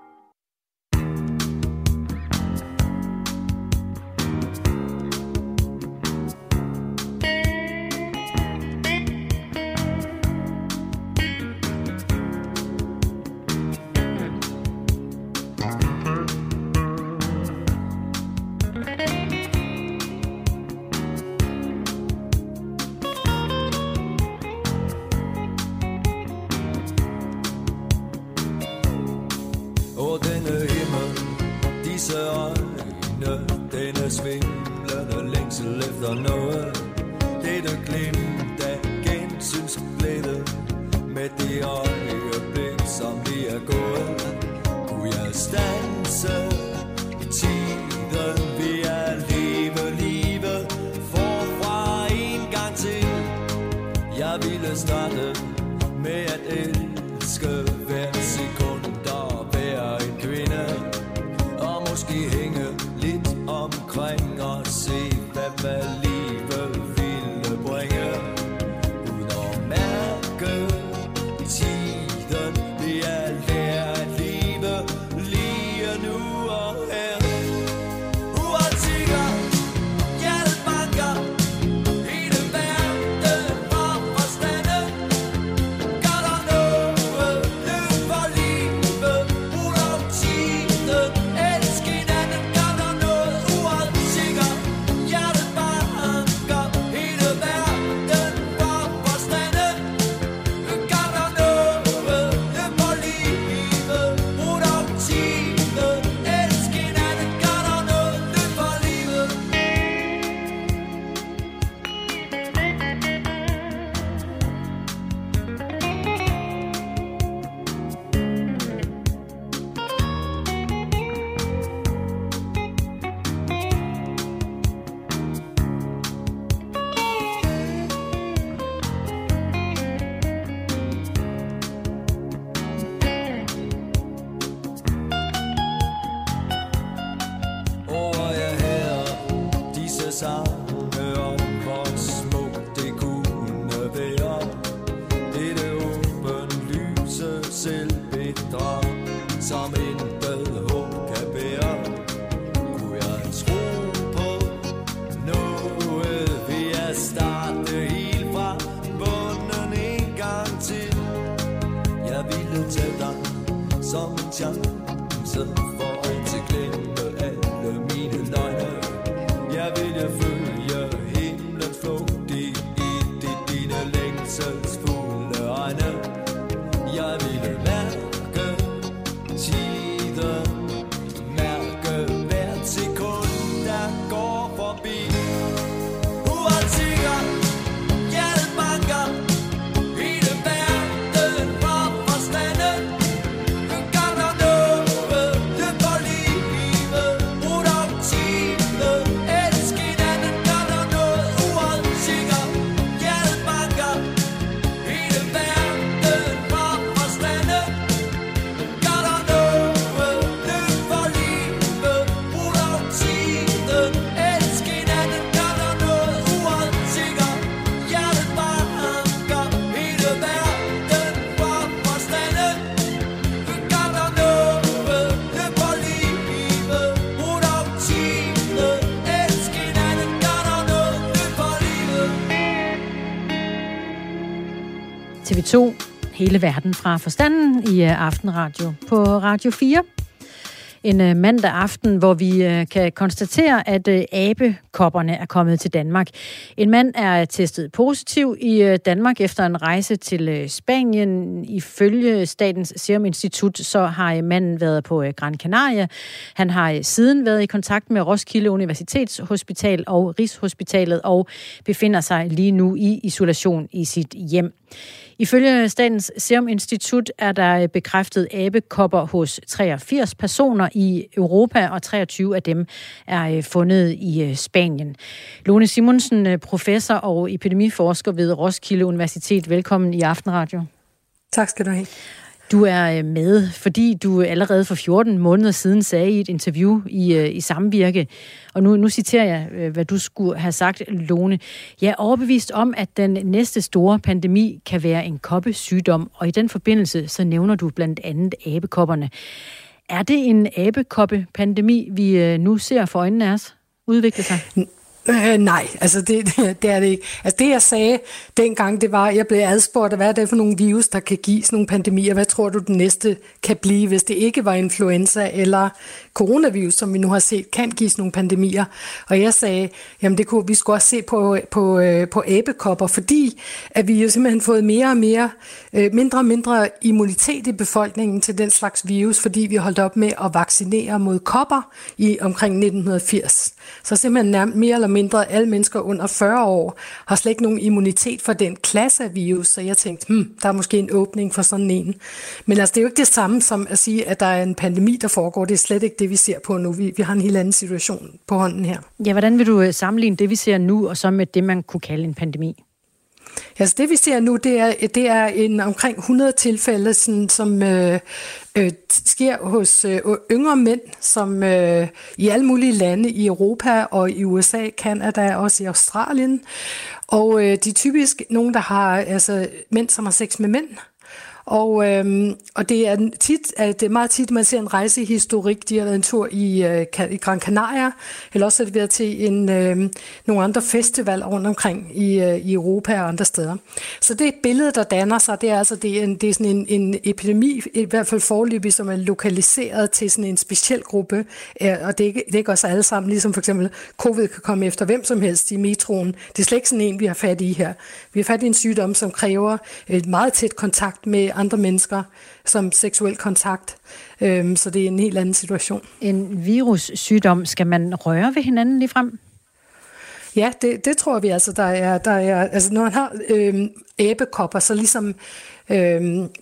sange om, hvor smukt det kunne være. Dette åbent lyse selvbedrag, som intet håb kan bære. Kunne jeg tro på noget, vil jeg starte helt fra bunden en gang til. Jeg ville tage dig som en chance for at glemme alle mine løgne. Jeg ville følge himlens flugt i dine længselsfulde øjne. Jeg ville mærke tiden, mærke hvert sekund, der går forbi. Uanset hjertet banker, hele verden var forstanden. Du gør dig noget, du går livet ud af tiden. TV2, hele verden fra forstanden i Aftenradio på Radio 4. En mandag aften, hvor vi kan konstatere, at abekopperne er kommet til Danmark. En mand er testet positiv i Danmark efter en rejse til Spanien. Ifølge Statens Serum Institut, så har manden været på Gran Canaria. Han har siden været i kontakt med Roskilde Universitetshospital og Rigshospitalet og befinder sig lige nu i isolation i sit hjem. Ifølge Statens Serum Institut er der bekræftet abekopper hos 83 personer i Europa, og 23 af dem er fundet i Spanien. Lone Simonsen, professor og epidemiforsker ved Roskilde Universitet. Velkommen i Aftenradio. Tak skal du have. Du er med, fordi du allerede for 14 måneder siden sagde i et interview i Samvirke, og nu citerer jeg, hvad du skulle have sagt, Lone. Jeg er overbevist om, at den næste store pandemi kan være en koppesygdom, og i den forbindelse så nævner du blandt andet abekopperne. Er det en abekoppepandemi, vi nu ser for øjnene af os udvikle sig? Nej, altså det er det ikke. Altså det, jeg sagde dengang, det var, jeg blev adspurgt, hvad er det for nogle virus, der kan give sådan nogle pandemier? Hvad tror du, den næste kan blive, hvis det ikke var influenza eller coronavirus, som vi nu har set, kan give sådan nogle pandemier? Og jeg sagde, jamen det kunne vi skulle også se på æbekopper, fordi at vi jo simpelthen fået mere og mere, mindre og mindre immunitet i befolkningen til den slags virus, fordi vi holdt op med at vaccinere mod kopper i omkring 1980. Så simpelthen mere eller mindre alle mennesker under 40 år har slet ikke nogen immunitet for den klasse af virus, så jeg tænkte, der er måske en åbning for sådan en. Men altså, det er jo ikke det samme som at sige, at der er en pandemi, der foregår. Det er slet ikke det, vi ser på nu. Vi har en helt anden situation på hånden her. Ja, hvordan vil du sammenligne det, vi ser nu, og så med det, man kunne kalde en pandemi? Altså det, vi ser nu, det er en omkring 100 tilfælde, sådan, som sker hos yngre mænd, som i alle mulige lande i Europa og i USA, Canada og også i Australien. Og de er typisk nogen, der har altså, mænd, som har sex med mænd. Og det er meget tit, man ser en rejsehistorik. De har været en tur i Gran Canaria, eller også har de været til nogle andre festivaler rundt omkring i Europa og andre steder. Så det billede, der danner sig, det er altså det er sådan en epidemi, i hvert fald foreløbig, som er lokaliseret til sådan en speciel gruppe. Og det er ikke også alle sammen, ligesom for eksempel covid kan komme efter hvem som helst i metroen. Det er slet ikke sådan en, vi har fat i her. Vi har fat i en sygdom, som kræver et meget tæt kontakt med andre mennesker som seksuel kontakt. Så det er en helt anden situation. En virussygdom, skal man røre ved hinanden lige frem? Ja, det tror vi altså, der er altså når man har æbekopper, så ligesom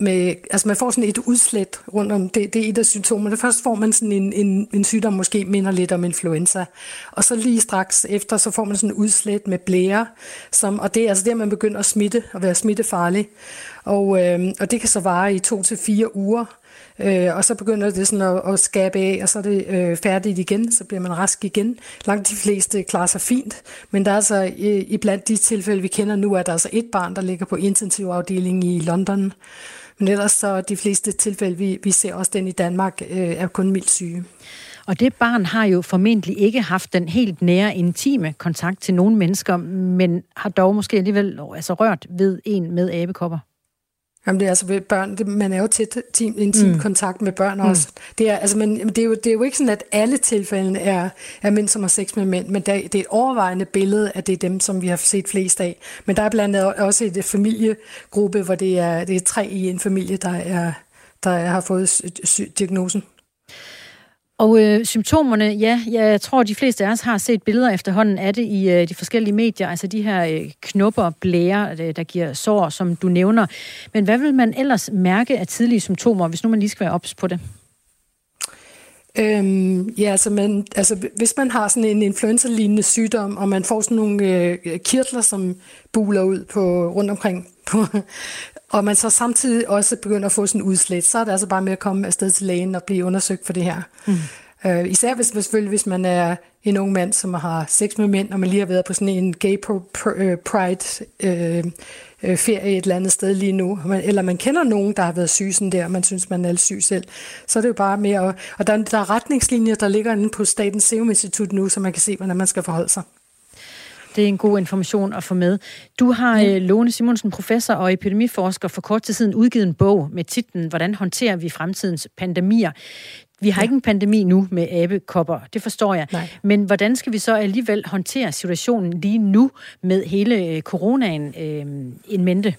man får sådan et udslæt rundt om, det er et af symptomerne. Først får man sådan en sygdom, måske minder lidt om influenza, og så lige straks efter, så får man sådan en udslæt med blære, og det er altså der, man begynder at smitte og være smittefarlig. Og det kan så vare i 2 til 4 uger, Og så begynder det sådan at skabe af, og så er det færdigt igen, så bliver man rask igen. Langt de fleste klarer sig fint, men der er altså i blandt de tilfælde, vi kender nu, er der altså et barn, der ligger på intensivafdelingen i London. Men ellers så de fleste tilfælde, vi ser også den i Danmark, er kun mildt syge. Og det barn har jo formentlig ikke haft den helt nære, intime kontakt til nogle mennesker, men har dog måske alligevel rørt ved en med abekopper. Jamen det er altså ved børn, man er jo tæt intim kontakt med børn også. Det er, altså, men det er jo ikke sådan, at alle tilfælde er mænd, som har sex med mænd, men det er et overvejende billede, at det er dem, som vi har set flest af. Men der er blandt andet også et familiegruppe, hvor det er 3 i en familie, der har fået diagnosen. Og symptomerne, ja, jeg tror, de fleste af os har set billeder efterhånden af det i de forskellige medier, altså de her knopper, blære, der giver sår, som du nævner. Men hvad vil man ellers mærke af tidlige symptomer, hvis nu man lige skal være ops på det? Hvis man har sådan en influenza-lignende sygdom, og man får sådan nogle kirtler, som buler ud rundt omkring, og man så samtidig også begynder at få sådan udslæt, så er det altså bare med at komme afsted til lægen og blive undersøgt for det her. Især hvis man er en ung mand, som har sex med mænd, og man lige har været på sådan en gay pride ferie et eller andet sted lige nu, eller man kender nogen, der har været syg sådan der, og man synes, man er lidt syg selv, så er det jo bare mere. Og der er retningslinjer, der ligger inde på Statens Serum Institut nu, så man kan se, hvordan man skal forholde sig. Det er en god information at få med. Du har, Lone Simonsen, professor og epidemiforsker, for kort tid siden udgivet en bog med titlen Hvordan håndterer vi fremtidens pandemier? Vi har ikke en pandemi nu med abekopper, det forstår jeg. Nej. Men hvordan skal vi så alligevel håndtere situationen lige nu med hele coronaen in mente?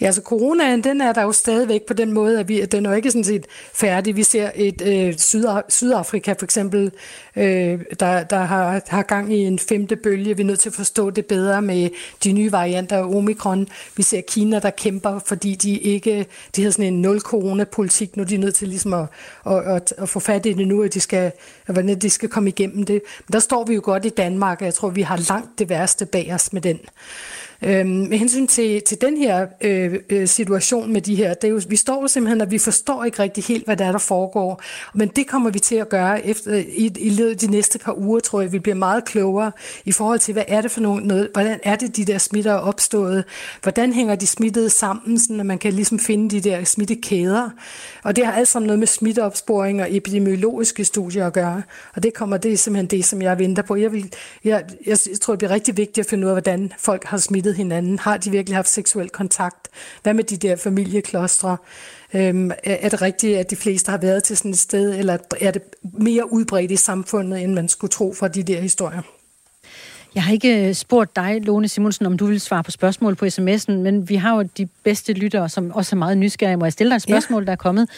Ja, så coronaen, den er der jo stadigvæk på den måde, at den er jo ikke sådan set færdig. Vi ser et Sydafrika for eksempel, der har gang i en 5. bølge. Vi er nødt til at forstå det bedre med de nye varianter af omikron. Vi ser Kina, der kæmper, fordi de har sådan en 0-corona-politik. Nu er de nødt til ligesom at få fat i det nu, hvordan de skal komme igennem det. Men der står vi jo godt i Danmark, og jeg tror, vi har langt det værste bag os med den. Med hensyn til den her situation med de her, det er jo, vi står jo simpelthen, at vi forstår ikke rigtig helt, hvad der foregår, men det kommer vi til at gøre efter, i løbet af de næste par uger, tror jeg, vi bliver meget klogere i forhold til, hvad er det for noget, hvordan er det, de der smitter er opstået, hvordan hænger de smittede sammen, så man kan ligesom finde de der smittekæder, og det har alt sammen noget med smitteopsporing og epidemiologiske studier at gøre, og det er simpelthen det, som jeg venter på. Jeg tror, det bliver rigtig vigtigt at finde ud af, hvordan folk har smittet hinanden. Har de virkelig haft seksuel kontakt? Hvad med de der familieklostre? Er det rigtigt, at de fleste har været til sådan et sted, eller er det mere udbredt i samfundet, end man skulle tro fra de der historier? Jeg har ikke spurgt dig, Lone Simonsen, om du vil svare på spørgsmål på sms'en, men vi har jo de bedste lyttere, som også er meget nysgerrige. Må jeg stille dig et spørgsmål, der er kommet?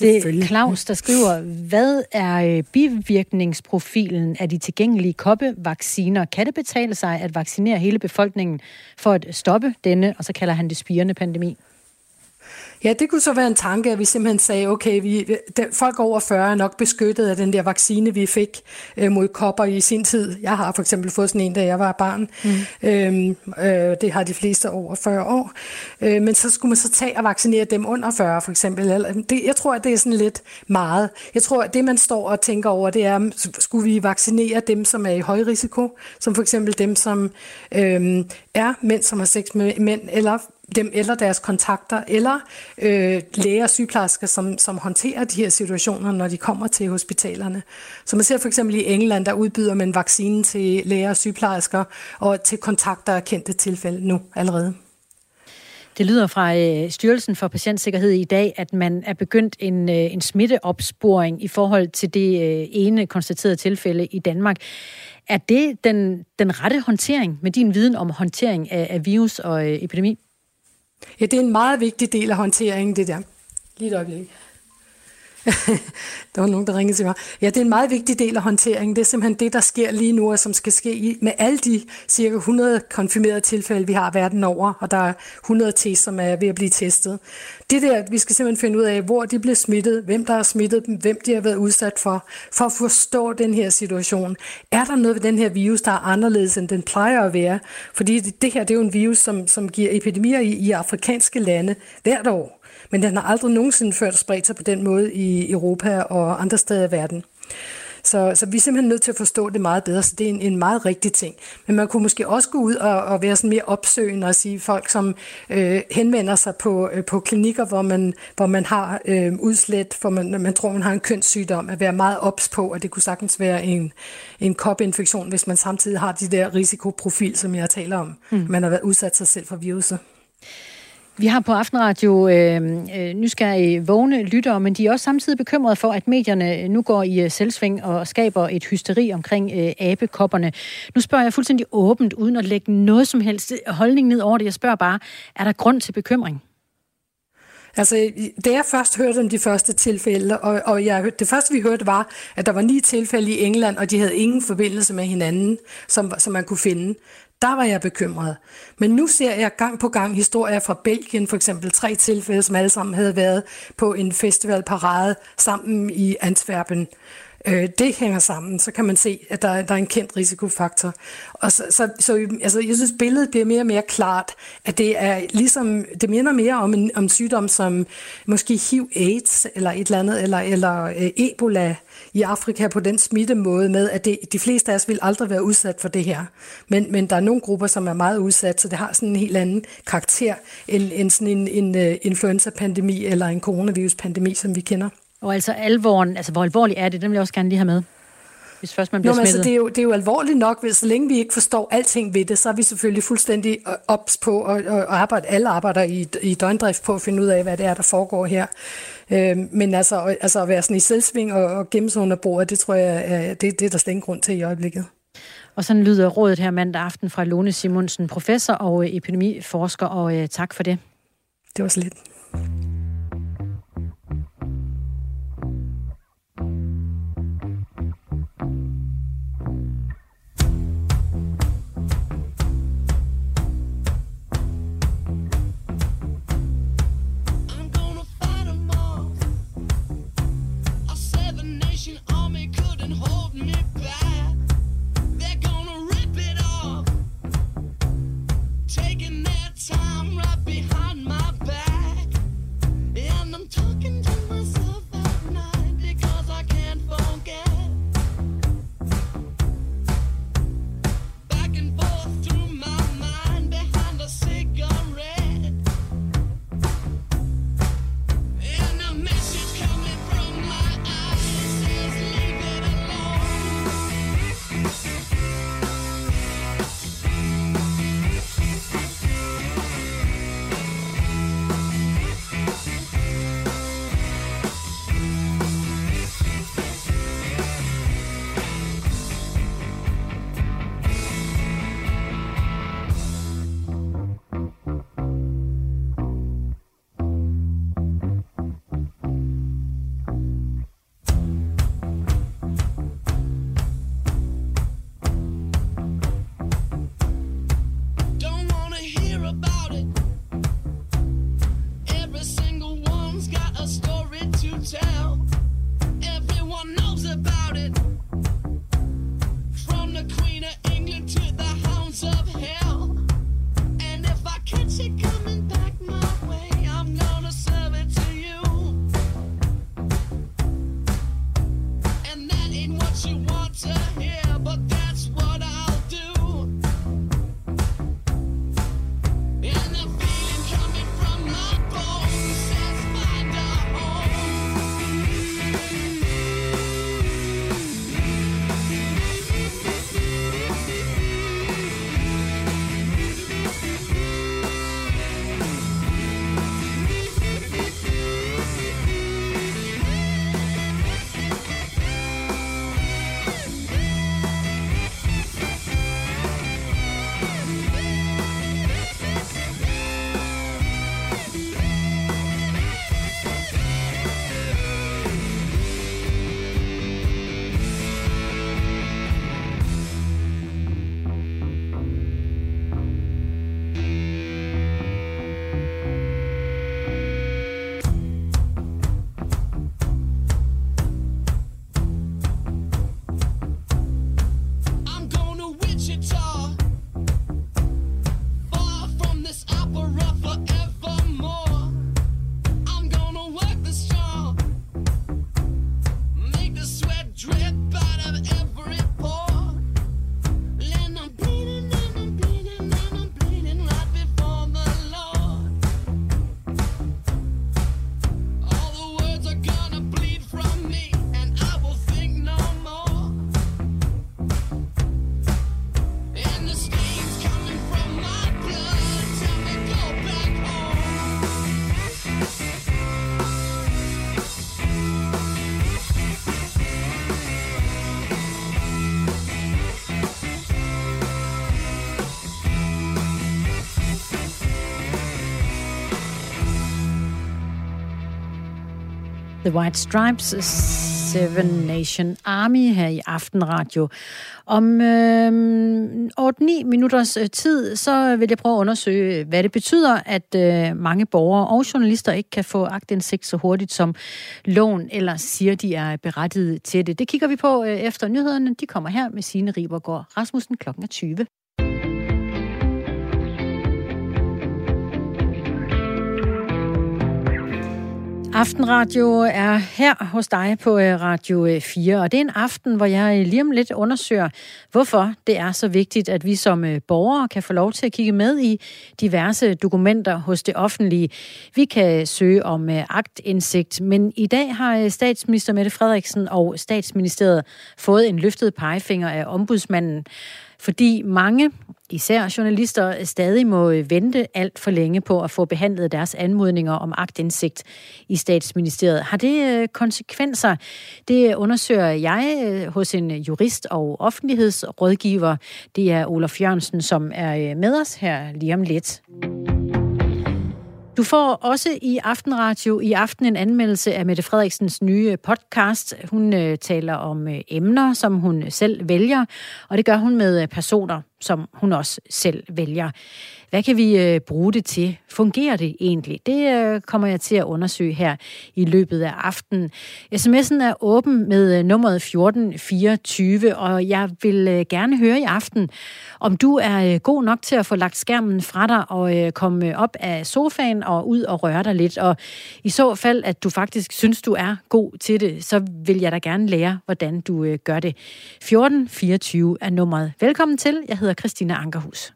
Det er Claus, der skriver, hvad er bivirkningsprofilen af de tilgængelige koppevacciner? Kan det betale sig at vaccinere hele befolkningen for at stoppe denne, og så kalder han det spirende pandemi? Ja, det kunne så være en tanke, at vi simpelthen sagde, okay, folk over 40 er nok beskyttet af den der vaccine, vi fik mod kopper i sin tid. Jeg har for eksempel fået sådan en, da jeg var barn. Det har de fleste over 40 år. Men så skulle man så tage og vaccinere dem under 40, for eksempel. Jeg tror, at det er sådan lidt meget. Jeg tror, at det, man står og tænker over, det er, skulle vi vaccinere dem, som er i høj risiko, som for eksempel dem, som er mænd, som har sex med mænd, eller dem eller deres kontakter, eller læger og sygeplejersker, som håndterer de her situationer, når de kommer til hospitalerne. Så man ser for eksempel i England, der udbyder man vaccinen til læger og sygeplejersker, og til kontakter af kendte tilfælde nu allerede. Det lyder fra Styrelsen for Patientsikkerhed i dag, at man er begyndt en smitteopsporing i forhold til det ene konstaterede tilfælde i Danmark. Er det den rette håndtering med din viden om håndtering af virus og epidemi? Ja, det er en meget vigtig del af håndteringen, det der. Lige et øjeblik. Der var nogen, der ringede til mig. Ja, det er en meget vigtig del af håndteringen. Det er simpelthen det, der sker lige nu, og som skal ske med alle de cirka 100 konfirmerede tilfælde, vi har verden over, og der er 100 tests, som er ved at blive testet. Det der, vi skal simpelthen finde ud af, hvor de bliver smittet, hvem der har smittet dem, hvem de har været udsat for at forstå den her situation. Er der noget ved den her virus, der er anderledes, end den plejer at være? Fordi det her, det er jo en virus, som giver epidemier i afrikanske lande hvert år. Men den har aldrig nogensinde før spredt sig på den måde i Europa og andre steder i verden. Så vi er simpelthen nødt til at forstå det meget bedre, så det er en meget rigtig ting. Men man kunne måske også gå ud og være sådan mere opsøgende og sige, folk som henvender sig på klinikker, hvor man har udslæt, for man tror, man har en kønssygdom, at være meget ops på, og det kunne sagtens være en kopinfektion, hvis man samtidig har de der risikoprofil, som jeg taler om. Mm. Man har været udsat sig selv for viruset. Vi har på Aftenradio nysgerrige vågne lyttere, men de er også samtidig bekymrede for, at medierne nu går i selvsving og skaber et hysteri omkring abekopperne. Nu spørger jeg fuldstændig åbent, uden at lægge noget som helst holdning ned over det. Jeg spørger bare, er der grund til bekymring? Altså, da jeg først hørte om de første tilfælde, det første vi hørte var, at der var 9 tilfælde i England, og de havde ingen forbindelse med hinanden, som man kunne finde. Der var jeg bekymret. Men nu ser jeg gang på gang historier fra Belgien, for eksempel 3 tilfælde, som alle sammen havde været på en festivalparade sammen i Antwerpen. Det hænger sammen, så kan man se, at der er en kendt risikofaktor. Og så jeg synes, billedet bliver mere og mere klart, at det er ligesom, det minder mere om en sygdom som måske HIV-AIDS eller et eller andet, eller Ebola i Afrika på den smittemåde med, at de fleste af os vil aldrig være udsat for det her. Men der er nogle grupper, som er meget udsat, så det har sådan en helt anden karakter end sådan en influenza-pandemi eller en coronavirus-pandemi, som vi kender. Og altså alvoren, altså hvor alvorlig er det, den vil jeg også gerne lige have med, hvis først man bliver smittet. Altså, det er jo alvorligt nok, hvis så længe vi ikke forstår alting ved det, så er vi selvfølgelig fuldstændig ops på og alle arbejder i døgndrift på at finde ud af, hvad det er, der foregår her. Men altså at være sådan i selvsving og gemme sig under bordet, det tror jeg, det er der slet ingen grund til i øjeblikket. Og sådan lyder rådet her mandag aften fra Lone Simonsen, professor og epidemiforsker, og tak for det. Det var så lidt. Taking their time right behind my back. The White Stripes, Seven Nation Army her i Aftenradio. Om 8-9 minutters tid, så vil jeg prøve at undersøge, hvad det betyder, at mange borgere og journalister ikke kan få aktindsigt så hurtigt, som loven eller siger, de er berettiget til det. Det kigger vi på efter nyhederne. De kommer her med Signe Ribergaard Rasmussen klokken 20. Aftenradio er her hos dig på Radio 4, og det er en aften, hvor jeg lige om lidt undersøger, hvorfor det er så vigtigt, at vi som borgere kan få lov til at kigge med i diverse dokumenter hos det offentlige. Vi kan søge om aktindsigt, men i dag har statsminister Mette Frederiksen og statsministeriet fået en løftet pegefinger af ombudsmanden, fordi mange, især journalister, stadig må vente alt for længe på at få behandlet deres anmodninger om aktindsigt i statsministeriet. Har det konsekvenser? Det undersøger jeg hos en jurist og offentlighedsrådgiver. Det er Olaf Jørgensen, som er med os her lige om lidt. Du får også i Aftenradio i aften en anmeldelse af Mette Frederiksens nye podcast. Hun taler om emner, som hun selv vælger, og det gør hun med personer, som hun også selv vælger. Hvad kan vi bruge det til? Fungerer det egentlig? Det kommer jeg til at undersøge her i løbet af aftenen. SMS'en er åben med nummeret 1424, og jeg vil gerne høre i aften, om du er god nok til at få lagt skærmen fra dig og komme op af sofaen og ud og røre dig lidt. Og i så fald, at du faktisk synes, du er god til det, så vil jeg da gerne lære, hvordan du gør det. 1424 er nummeret. Velkommen til. Jeg hedder Christina Ankerhus.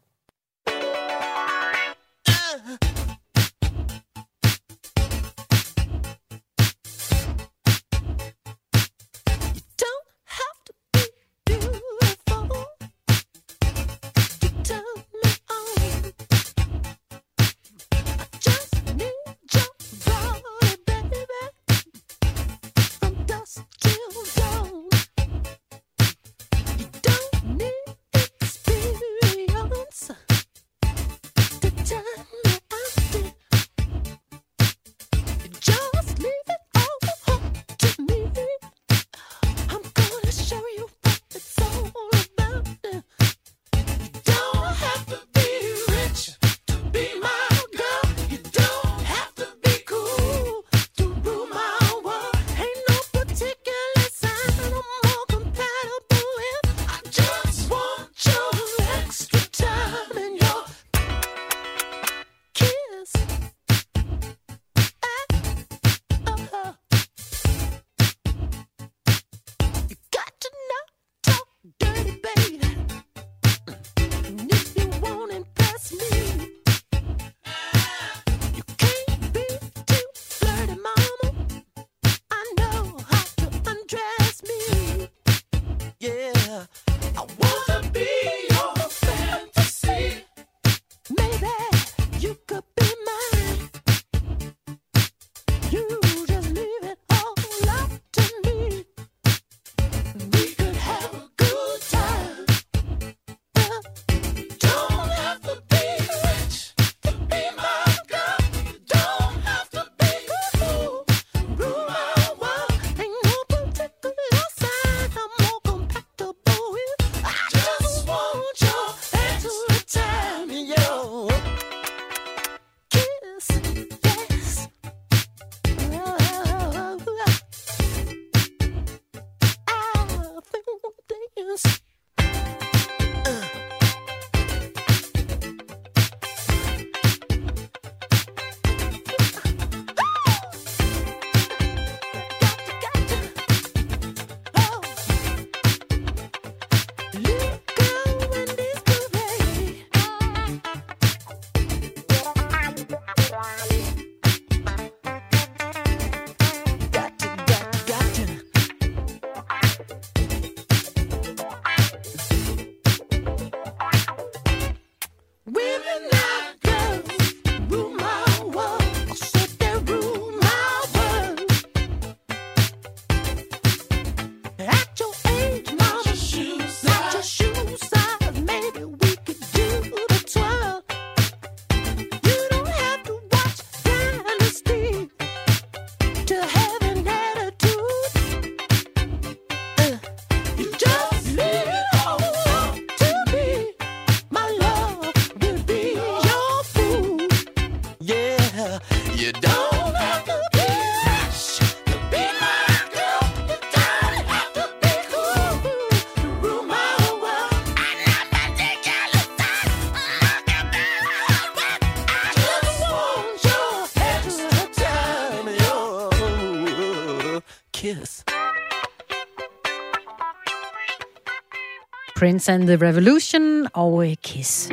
Prince and the Revolution og Kiss.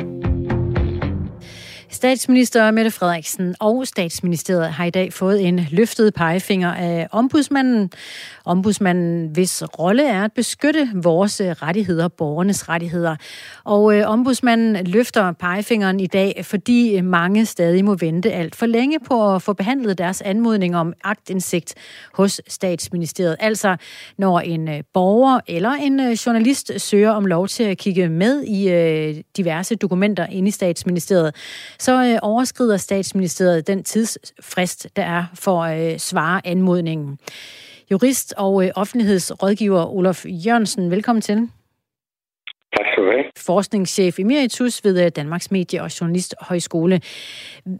Statsminister Mette Frederiksen og statsministeriet har i dag fået en løftet pegefinger af ombudsmanden. Ombudsmanden, hvis rolle er at beskytte vores rettigheder, borgernes rettigheder. Og ombudsmanden løfter pegefingeren i dag, fordi mange stadig må vente alt for længe på at få behandlet deres anmodning om aktindsigt hos statsministeriet. Altså når en borger eller en journalist søger om lov til at kigge med i diverse dokumenter inde i statsministeriet, så overskrider statsministeriet den tidsfrist, der er for at svare anmodningen. Jurist og offentlighedsrådgiver Olaf Jørgensen, velkommen til. Tak skal du have. Forskningschef emeritus ved Danmarks Medie- og Journalisthøjskole.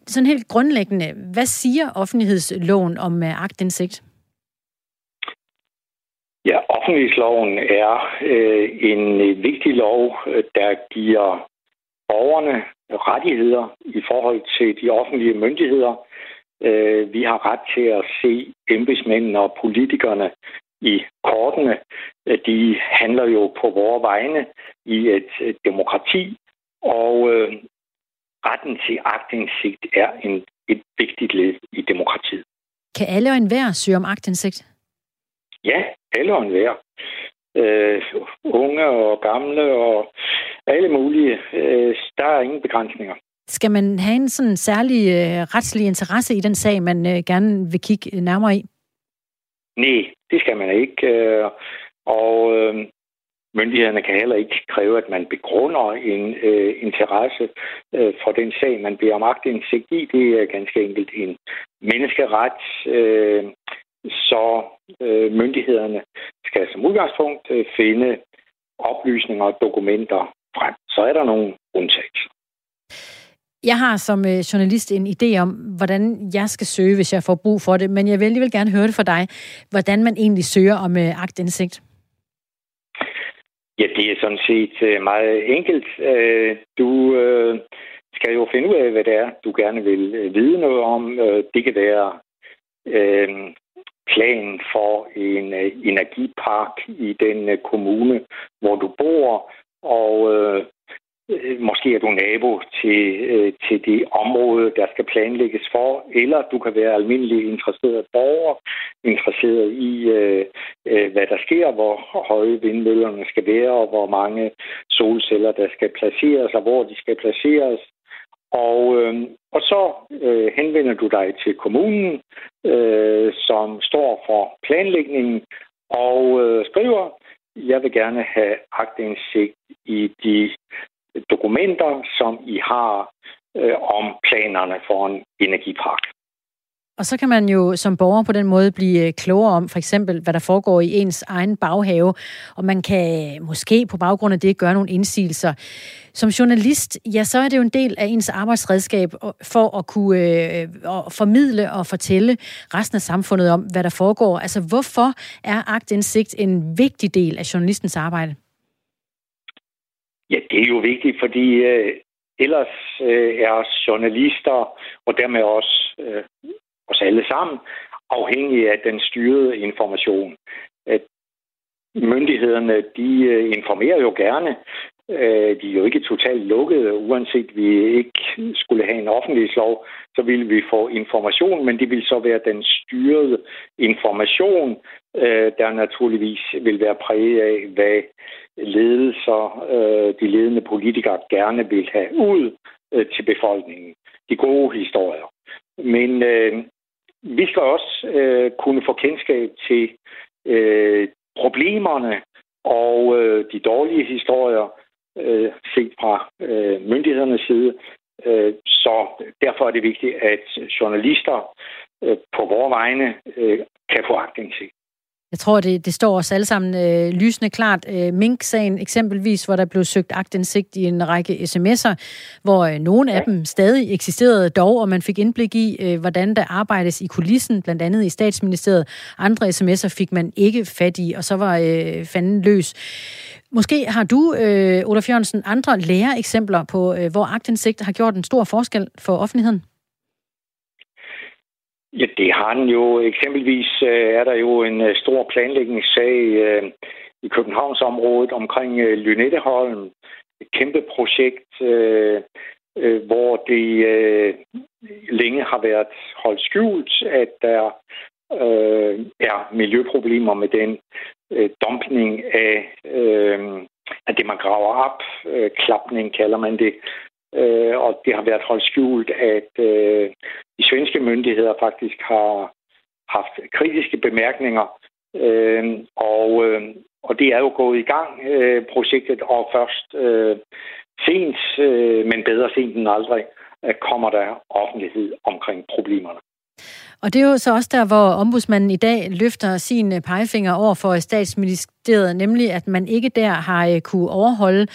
Sådan helt grundlæggende, hvad siger offentlighedsloven om aktindsigt? Ja, offentlighedsloven er en vigtig lov, der giver borgerne rettigheder i forhold til de offentlige myndigheder. Vi har ret til at se embedsmændene og politikerne i kortene. De handler jo på vores vegne i et demokrati, og retten til aktindsigt er et vigtigt led i demokratiet. Kan alle og enhver søge om aktindsigt? Ja, alle og enhver. Unge og gamle og alle mulige. Der er ingen begrænsninger. Skal man have en sådan særlig retslig interesse i den sag, man gerne vil kigge nærmere i? Nej, det skal man ikke. Myndighederne kan heller ikke kræve, at man begrunder en interesse for den sag, man bliver om aktindsigt i. Det er ganske enkelt en menneskeret. Så myndighederne skal som udgangspunkt finde oplysninger og dokumenter frem. Så er der nogle undtagelser. Jeg har som journalist en idé om, hvordan jeg skal søge, hvis jeg får brug for det, men jeg vil alligevel gerne høre det fra dig, hvordan man egentlig søger om aktindsigt. Ja, det er sådan set meget enkelt. Du skal jo finde ud af, hvad det er, du gerne vil vide noget om. Det kan være planen for en energipark i den kommune, hvor du bor, og måske er du nabo til det område, der skal planlægges for, eller du kan være almindelig interesseret borger, interesseret i, hvad der sker, hvor høje vindmøllerne skal være, og hvor mange solceller, der skal placeres, og hvor de skal placeres. Og så henvender du dig til kommunen, som står for planlægningen, og skriver, jeg vil gerne have aktindsigt i de dokumenter, som I har om planerne for en energipark. Og så kan man jo som borger på den måde blive klogere om, for eksempel, hvad der foregår i ens egen baghave, og man kan måske på baggrund af det gøre nogle indsigelser. Som journalist, ja, så er det jo en del af ens arbejdsredskab for at kunne formidle og fortælle resten af samfundet om, hvad der foregår. Altså, hvorfor er aktindsigt en vigtig del af journalistens arbejde? Ja, det er jo vigtigt, fordi ellers er journalister, og dermed også os alle sammen, afhængige af den styrede information. Myndighederne, de informerer jo gerne. De er jo ikke totalt lukkede. Uanset vi ikke skulle have en offentlighedslov, så ville vi få information, men det ville så være den styrede information, der naturligvis vil være præget af, hvad ledelser, de ledende politikere gerne vil have ud til befolkningen. De gode historier. Men vi skal også kunne få kendskab til problemerne og de dårlige historier set fra myndighedernes side. Så derfor er det vigtigt, at journalister på vores vegne kan få aktindsigt. Jeg tror, det står os alle sammen lysende klart. Mink-sagen eksempelvis, hvor der blev søgt aktindsigt i en række sms'er, hvor nogle af dem stadig eksisterede dog, og man fik indblik i, hvordan der arbejdes i kulissen, blandt andet i statsministeriet. Andre sms'er fik man ikke fat i, og så var fanden løs. Måske har du, Olaf Jørgensen, andre læreeksempler på, hvor aktindsigt har gjort en stor forskel for offentligheden? Ja, det har den jo. Eksempelvis er der jo en stor planlægningssag i Københavnsområdet omkring Lynetteholm. Et kæmpe projekt, hvor det længe har været holdt skjult, at der er miljøproblemer med den dumpning af det, man graver op. Klapning kalder man det. Og det har været holdt skjult, at de svenske myndigheder faktisk har haft kritiske bemærkninger. Og det er jo gået i gang, projektet, og først sent, men bedre sent end aldrig, kommer der offentlighed omkring problemerne. Og det er jo så også der, hvor ombudsmanden i dag løfter sin pegefinger over for statsministeriet, nemlig at man ikke der har kunne overholde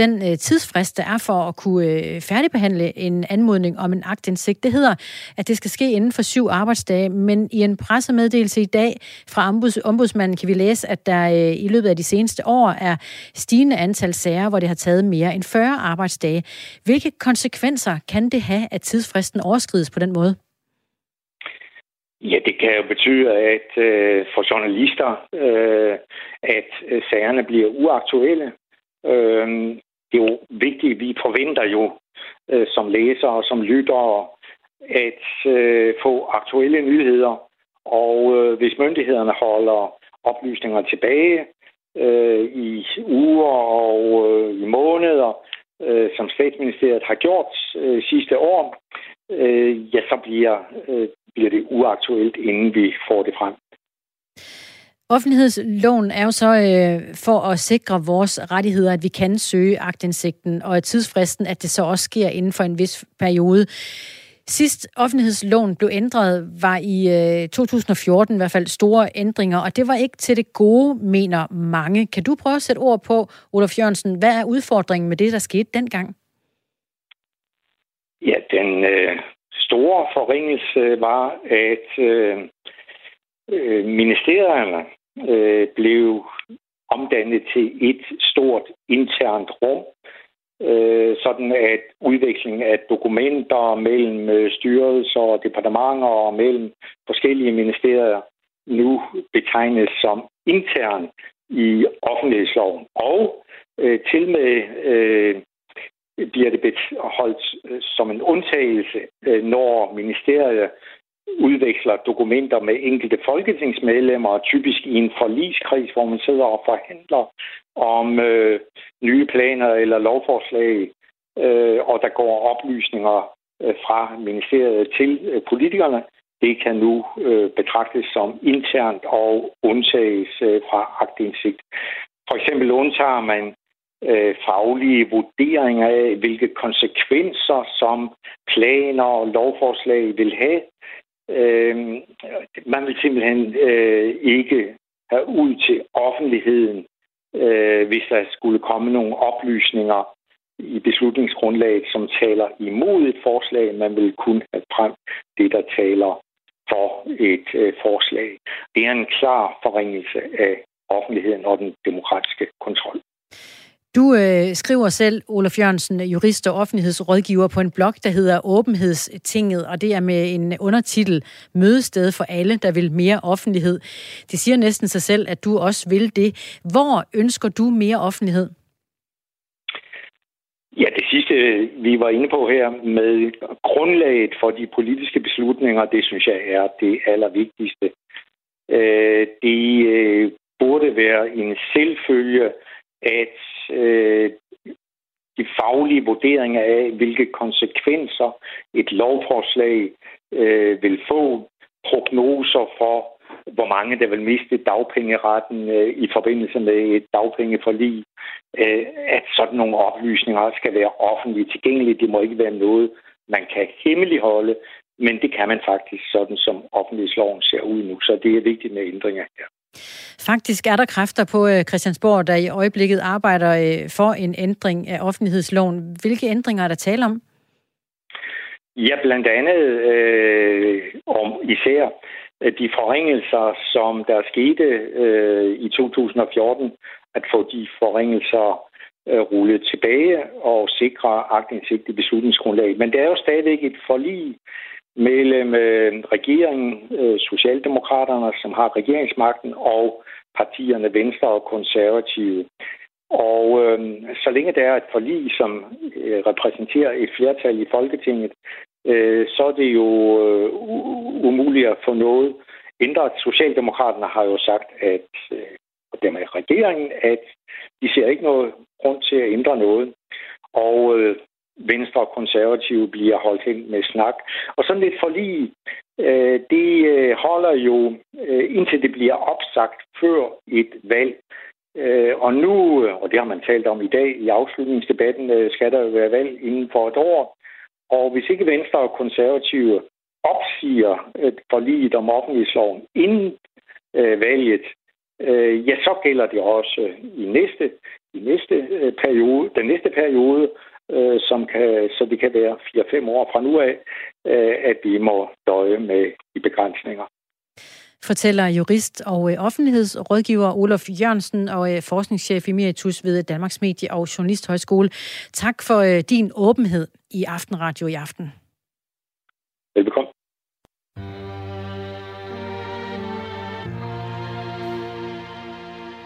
den tidsfrist, der er for at kunne færdigbehandle en anmodning om en aktindsigt. Det hedder, at det skal ske inden for 7 arbejdsdage, men i en pressemeddelelse i dag fra ombudsmanden kan vi læse, at der i løbet af de seneste år er stigende antal sager, hvor det har taget mere end 40 arbejdsdage. Hvilke konsekvenser kan det have, at tidsfristen overskrides på den måde? Ja, det kan jo betyde, at for journalister, at sagerne bliver uaktuelle. Det er jo vigtigt, vi forventer jo som læsere og som lyttere at få aktuelle nyheder. Og hvis myndighederne holder oplysninger tilbage i uger og i måneder, som Statsministeriet har gjort sidste år, ja, så bliver det uaktuelt, inden vi får det frem. Offentlighedsloven er jo så for at sikre vores rettigheder, at vi kan søge aktindsigten, og tidsfristen, at det så også sker inden for en vis periode. Sidst offentlighedsloven blev ændret, var i 2014 i hvert fald store ændringer, og det var ikke til det gode, mener mange. Kan du prøve at sætte ord på, Olaf Jørgensen, hvad er udfordringen med det, der skete dengang? Ja, den store forringelse var, at ministerierne blev omdannet til et stort internt rum, sådan at udveksling af dokumenter mellem styrelser og departementer og mellem forskellige ministerier nu betegnes som intern i offentlighedsloven. Og til med bliver det holdt som en undtagelse, når ministeriet udveksler dokumenter med enkelte folketingsmedlemmer, typisk i en forligskreds, hvor man sidder og forhandler om nye planer eller lovforslag, og der går oplysninger fra ministeriet til politikerne. Det kan nu betragtes som internt og undtages fra aktindsigt. For eksempel undtager man faglige vurderinger af, hvilke konsekvenser som planer og lovforslag vil have. Man vil simpelthen ikke have ud til offentligheden, hvis der skulle komme nogle oplysninger i beslutningsgrundlaget, som taler imod et forslag. Man vil kun have frem det, der taler for et forslag. Det er en klar forringelse af offentligheden og den demokratiske kontrol. Du skriver selv, Olaf Jørgensen, jurist og offentlighedsrådgiver, på en blog, der hedder Åbenhedstinget, og det er med en undertitel Mødested for alle, der vil mere offentlighed. Det siger næsten sig selv, at du også vil det. Hvor ønsker du mere offentlighed? Ja, det sidste, vi var inde på her med grundlaget for de politiske beslutninger, det synes jeg er det allervigtigste. Det burde være en selvfølge, at de faglige vurderinger af, hvilke konsekvenser et lovforslag vil få, prognoser for, hvor mange der vil miste dagpengeretten i forbindelse med et dagpengeforlig, at sådan nogle oplysninger skal være offentligt tilgængelige. Det må ikke være noget, man kan hemmeligholde, men det kan man faktisk, sådan som offentlighedsloven ser ud nu. Så det er vigtigt med ændringer her. Faktisk er der kræfter på Christiansborg, der i øjeblikket arbejder for en ændring af offentlighedsloven. Hvilke ændringer er der tale om? Ja, blandt andet om især de forringelser, som der skete i 2014, at få de forringelser rullet tilbage og sikre aktindsigt i beslutningsgrundlaget. Men det er jo stadigvæk et forlig mellem regeringen, Socialdemokraterne, som har regeringsmagten, og partierne Venstre og Konservative. Og så længe der er et forlig, som repræsenterer et flertal i Folketinget, så er det jo umuligt at få noget ændret. Socialdemokraterne har jo sagt, at dem i regeringen, at de ser ikke noget grund til at ændre noget. Og Venstre og Konservative bliver holdt hen med snak. Og sådan lidt forlig, det holder jo, indtil det bliver opsagt før et valg. Og nu, og det har man talt om i dag i afslutningsdebatten, skal der jo være valg inden for et år. Og hvis ikke Venstre og Konservative opsiger forliget om offentlighedsloven inden valget, ja, så gælder det også i næste periode, den næste periode, som kan, så det kan være 4-5 år fra nu af, at vi må døje med de begrænsninger. Fortæller jurist og offentlighedsrådgiver Olaf Jørgensen og forskningschef emeritus ved Danmarks Medie- og Journalisthøjskole. Tak for din åbenhed i Aftenradio i aften. Velbekomme.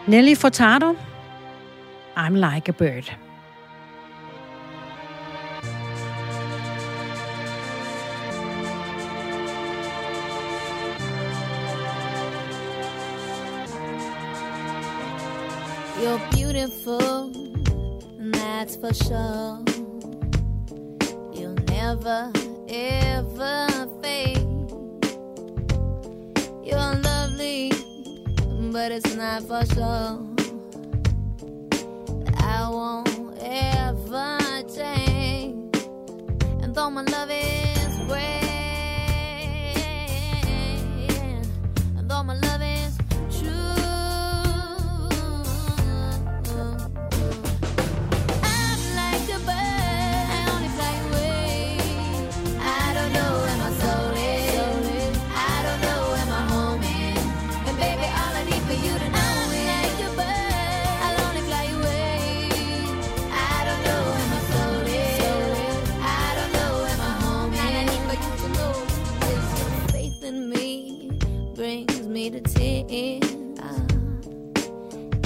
Nelly Furtado, I'm Like a Bird. You're beautiful, that's for sure. You'll never, ever fade. You're lovely, but it's not for sure. I won't ever change. And though my love is great, and though my love is true, I'm like a bird, I only fly away. I don't know where my soul is, I don't know where my home is. And baby, all I need for you to know is I'm like a bird, I'll only fly away. I don't know where my soul is, I don't know where my home is. And I need for you to know is your faith in me brings me to tears.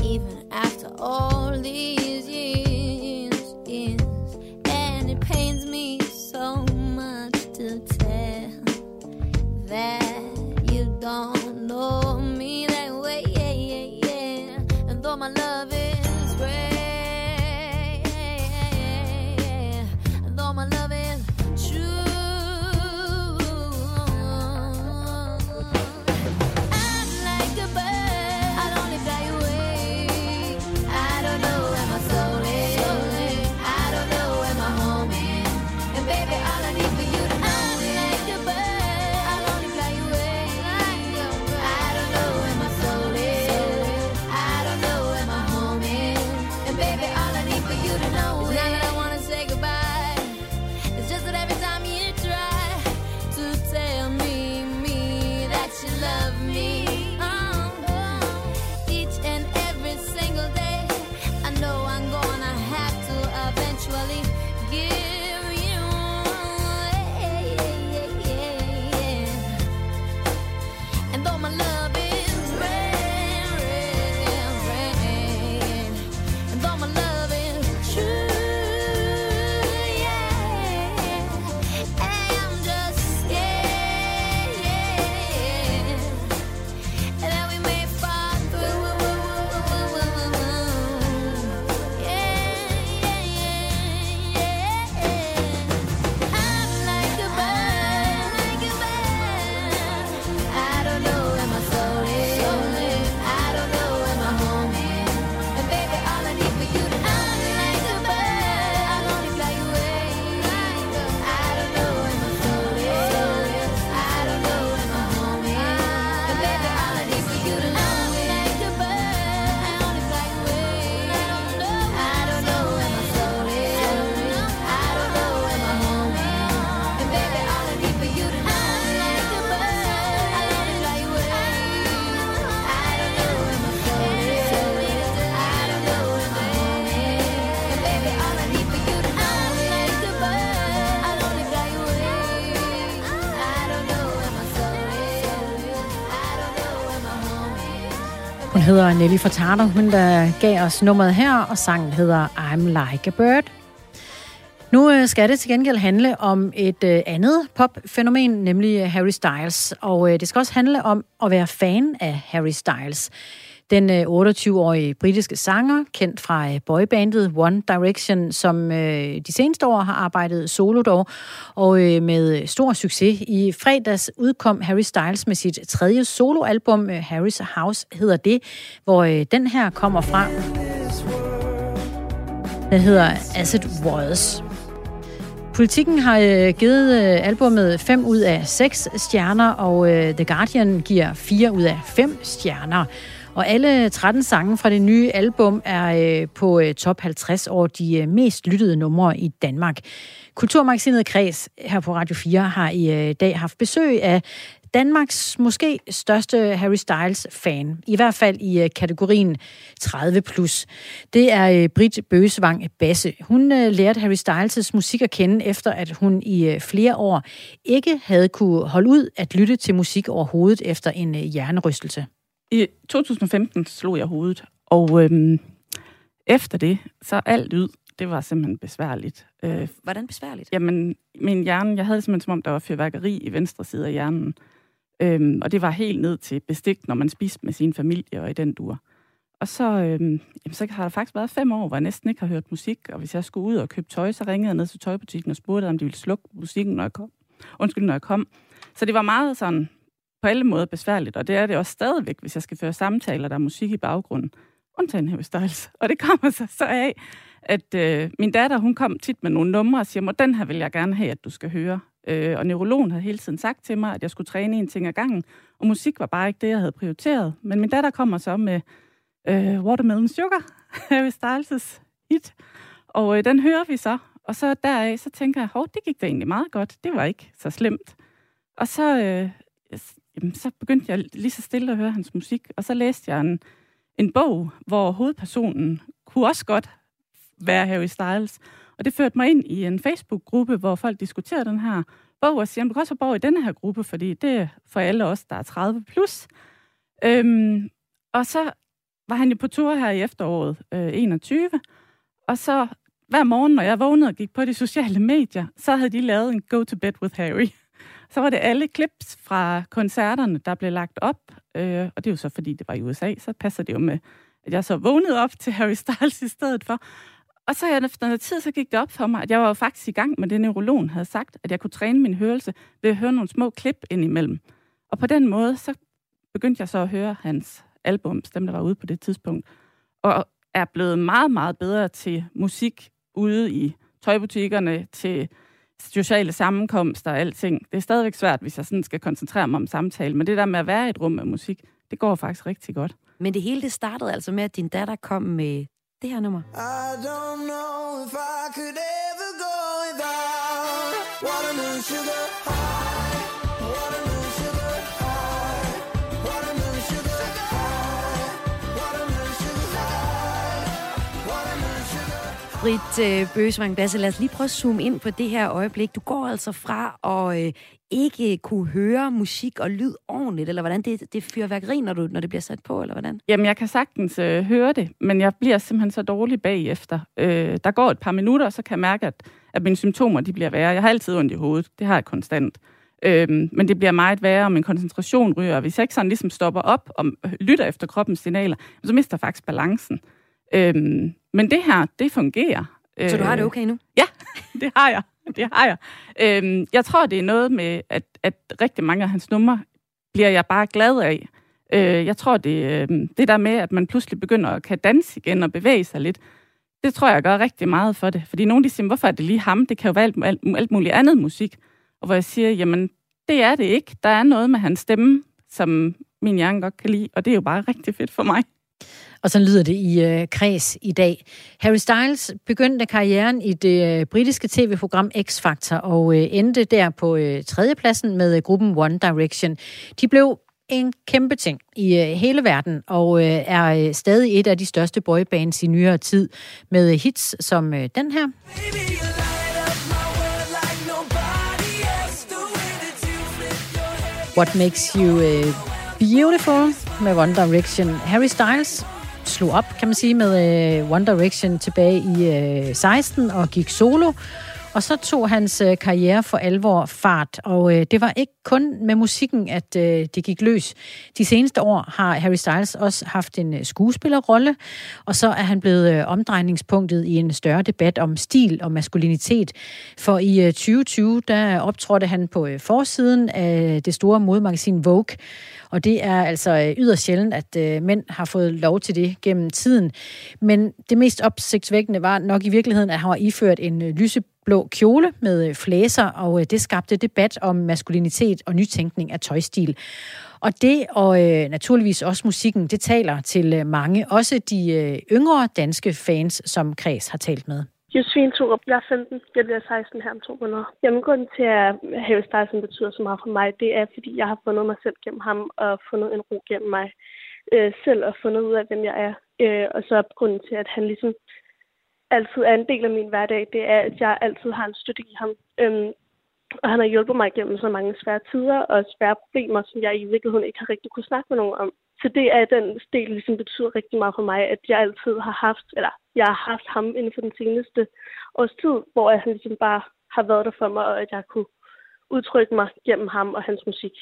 Even after all these years, and it pains me so much to tell that you don't know me that way, yeah. And though my love is rare, and though my love is true. hedder Nelly Furtado, hun der gav os nummeret her, og sangen hedder I'm Like a Bird. Nu skal det til gengæld handle om et andet popfænomen, nemlig Harry Styles. Og det skal også handle om at være fan af Harry Styles. Den 28-årige britiske sanger, kendt fra boybandet One Direction, som de seneste år har arbejdet solo dog, og med stor succes. I fredags udkom Harry Styles med sit 3. soloalbum, Harry's House hedder det, hvor den her kommer fra. Den hedder As It Was. Politikken har givet albumet 5 ud af 6 stjerner, og The Guardian giver 4 ud af 5 stjerner. Og alle 13 sange fra det nye album er på top 50 over de mest lyttede numre i Danmark. Kulturmagasinet Kreds her på Radio 4 har i dag haft besøg af Danmarks måske største Harry Styles-fan. I hvert fald i kategorien 30+. Det er Britt Bøgesvang Basse. Hun lærte Harry Styles' musik at kende, efter at hun i flere år ikke havde kunne holde ud at lytte til musik overhovedet efter en hjernerystelse. I 2015 slog jeg hovedet, og efter det, så alt ud, det var simpelthen besværligt. Hvordan besværligt? Jamen, min hjerne, jeg havde det simpelthen som om, der var fyrværkeri i venstre side af hjernen. Og det var helt ned til bestik, når man spiste med sin familie og i den dur. Og så, så har der faktisk været 5 år, hvor jeg næsten ikke har hørt musik, og hvis jeg skulle ud og købe tøj, så ringede jeg ned til tøjbutikken og spurgte, om de ville slukke musikken, når jeg kom. Så det var meget sådan på alle måder besværligt, og det er det også stadigvæk, hvis jeg skal føre samtaler, der er musik i baggrunden. Undtagen Harry Styles. Og det kommer sig så af, at min datter, hun kom tit med nogle numre og siger, den her vil jeg gerne have, at du skal høre. Og neurologen havde hele tiden sagt til mig, at jeg skulle træne en ting ad gangen, og musik var bare ikke det, jeg havde prioriteret. Men min datter kommer så med Watermelon Sugar, Harry Styles' hit, og den hører vi så. Og så deraf, så tænker jeg, det gik da egentlig meget godt. Det var ikke så slemt. Og så så begyndte jeg lige så stille at høre hans musik, og så læste jeg en bog, hvor hovedpersonen kunne også godt være Harry Styles. Og det førte mig ind i en Facebook-gruppe, hvor folk diskuterer den her bog, og siger, at du kan også have bog i denne her gruppe, fordi det er for alle os, der er 30+. Og så var han jo på tur her i efteråret 21, og så hver morgen, når jeg vågnede og gik på de sociale medier, så havde de lavet en Go to Bed with Harry. Så var det alle clips fra koncerterne, der blev lagt op. Og det er jo så, fordi det var i USA, så passer det jo med, at jeg så vågnede op til Harry Styles i stedet for. Og så efter noget tid, så gik det op for mig, at jeg var jo faktisk i gang med det, neurologen havde sagt, at jeg kunne træne min hørelse ved at høre nogle små klip indimellem. Og på den måde, så begyndte jeg så at høre hans albums, dem der var ude på det tidspunkt, og er blevet meget, meget bedre til musik ude i tøjbutikkerne, til sociale sammenkomster og alting. Det er stadigvæk svært, hvis jeg sådan skal koncentrere mig om samtale, men det der med at være i et rum med musik, det går faktisk rigtig godt. Men det hele, det startede altså med, at din datter kom med det her nummer. Britt Bøgesvang Basse, lad os lige prøve at zoome ind på det her øjeblik. Du går altså fra at ikke kunne høre musik og lyd ordentligt, eller hvordan? Det fyrværkeri, når det bliver sat på, eller hvordan? Jamen, jeg kan sagtens høre det, men jeg bliver simpelthen så dårlig bagefter. Der går et par minutter, og så kan jeg mærke, at mine symptomer, de bliver værre. Jeg har altid ondt i hovedet, det har jeg konstant. Men det bliver meget værre, og min koncentration ryger. Hvis jeg ikke sådan ligesom stopper op og lytter efter kroppens signaler, så mister jeg faktisk balancen. Men det her, det fungerer. Så du har det okay nu? Ja, det har jeg. Jeg tror, det er noget med, at rigtig mange af hans numre bliver jeg bare glad af. Jeg tror, det der med, at man pludselig begynder at kan danse igen og bevæge sig lidt, det tror jeg gør rigtig meget for det. Fordi nogen, de siger, hvorfor er det lige ham? Det kan jo være alt muligt andet musik. Og hvor jeg siger, jamen, det er det ikke. Der er noget med hans stemme, som min hjerne godt kan lide, og det er jo bare rigtig fedt for mig. Og så lyder det i Kreds i dag. Harry Styles begyndte karrieren i det britiske tv-program X-Factor og endte der på 3. pladsen med gruppen One Direction. De blev en kæmpe ting i hele verden og er stadig et af de største boybands i nyere tid med hits som den her. What Makes You Beautiful med One Direction. Harry Styles slog op, kan man sige, med One Direction tilbage i 16 og gik solo. Og så tog hans karriere for alvor fart, og det var ikke kun med musikken, at det gik løs. De seneste år har Harry Styles også haft en skuespillerrolle, og så er han blevet omdrejningspunktet i en større debat om stil og maskulinitet. For i 2020, der optrådte han på forsiden af det store modemagasin Vogue, og det er altså yderst sjældent, at mænd har fået lov til det gennem tiden. Men det mest opsigtsvækkende var nok i virkeligheden, at han var iført en lyseblå kjole med flæser, og det skabte debat om maskulinitet og nytænkning af tøjstil. Og det, og naturligvis også musikken, det taler til mange, også de yngre danske fans, som Kreds har talt med. Josefine Torup, jeg er 15, jeg bliver 16 her om 2 måneder. Jamen, grunden til, at Harry Styles betyder så meget for mig, det er, fordi jeg har fundet mig selv gennem ham, og fundet en ro gennem mig selv, og fundet ud af, hvem jeg er. Og så grunden til, at han ligesom altid er en del af min hverdag, det er, at jeg altid har en støtte i ham. Og han har hjulpet mig gennem så mange svære tider, og svære problemer, som jeg i virkeligheden ikke har rigtig kunne snakke med nogen om. Så det er den del, ligesom betyder rigtig meget for mig, at jeg altid har haft, eller jeg har haft ham inden for den seneste års tid, hvor han ligesom bare har været der for mig, og at jeg kunne udtrykke mig gennem ham og hans musik.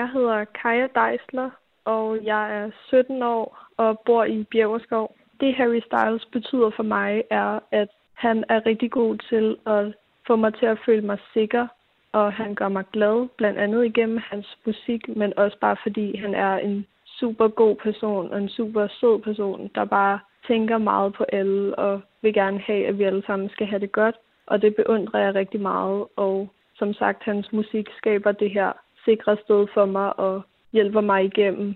Jeg hedder Kaja Deisler, og jeg er 17 år og bor i Bjæverskov. Det Harry Styles betyder for mig er, at han er rigtig god til at få mig til at føle mig sikker, og han gør mig glad, blandt andet igennem hans musik, men også bare fordi han er en super god person og en super sød person, der bare tænker meget på alle og vil gerne have, at vi alle sammen skal have det godt. Og det beundrer jeg rigtig meget, og som sagt, hans musik skaber det her sikre sted for mig og hjælper mig igennem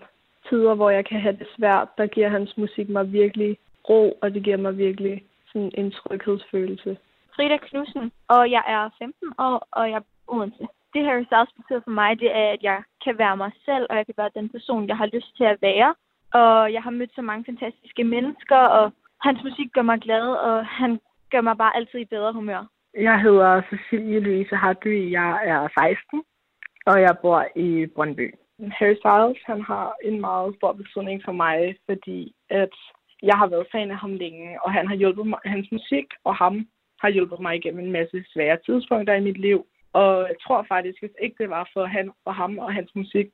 tider, hvor jeg kan have det svært. Der giver hans musik mig virkelig ro, og det giver mig virkelig sådan en tryghedsfølelse. Frida Knudsen, og jeg er 15 år, og jeg er Odense. Det Harry Styles betyder for mig, det er, at jeg kan være mig selv, og jeg kan være den person, jeg har lyst til at være. Og jeg har mødt så mange fantastiske mennesker, og hans musik gør mig glad, og han gør mig bare altid i bedre humør. Jeg hedder Cecilie Louise Hardy, jeg er 16, og jeg bor i Brøndby. Harry Styles, han har en meget stor betydning for mig, fordi at jeg har været fan af ham længe, og han har hjulpet mig, hans musik og ham har hjulpet mig igennem en masse svære tidspunkter i mit liv. Og jeg tror faktisk, hvis ikke det var for han og ham og hans musik,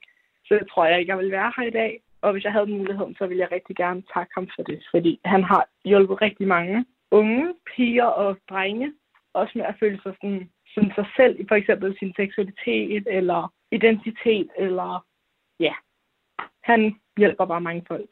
så tror jeg ikke, jeg ville være her i dag. Og hvis jeg havde muligheden, så ville jeg rigtig gerne takke ham for det. Fordi han har hjulpet rigtig mange unge, piger og drenge. Også med at føle sig som sig selv, for eksempel sin seksualitet eller identitet. Eller ja, han hjælper bare mange folk.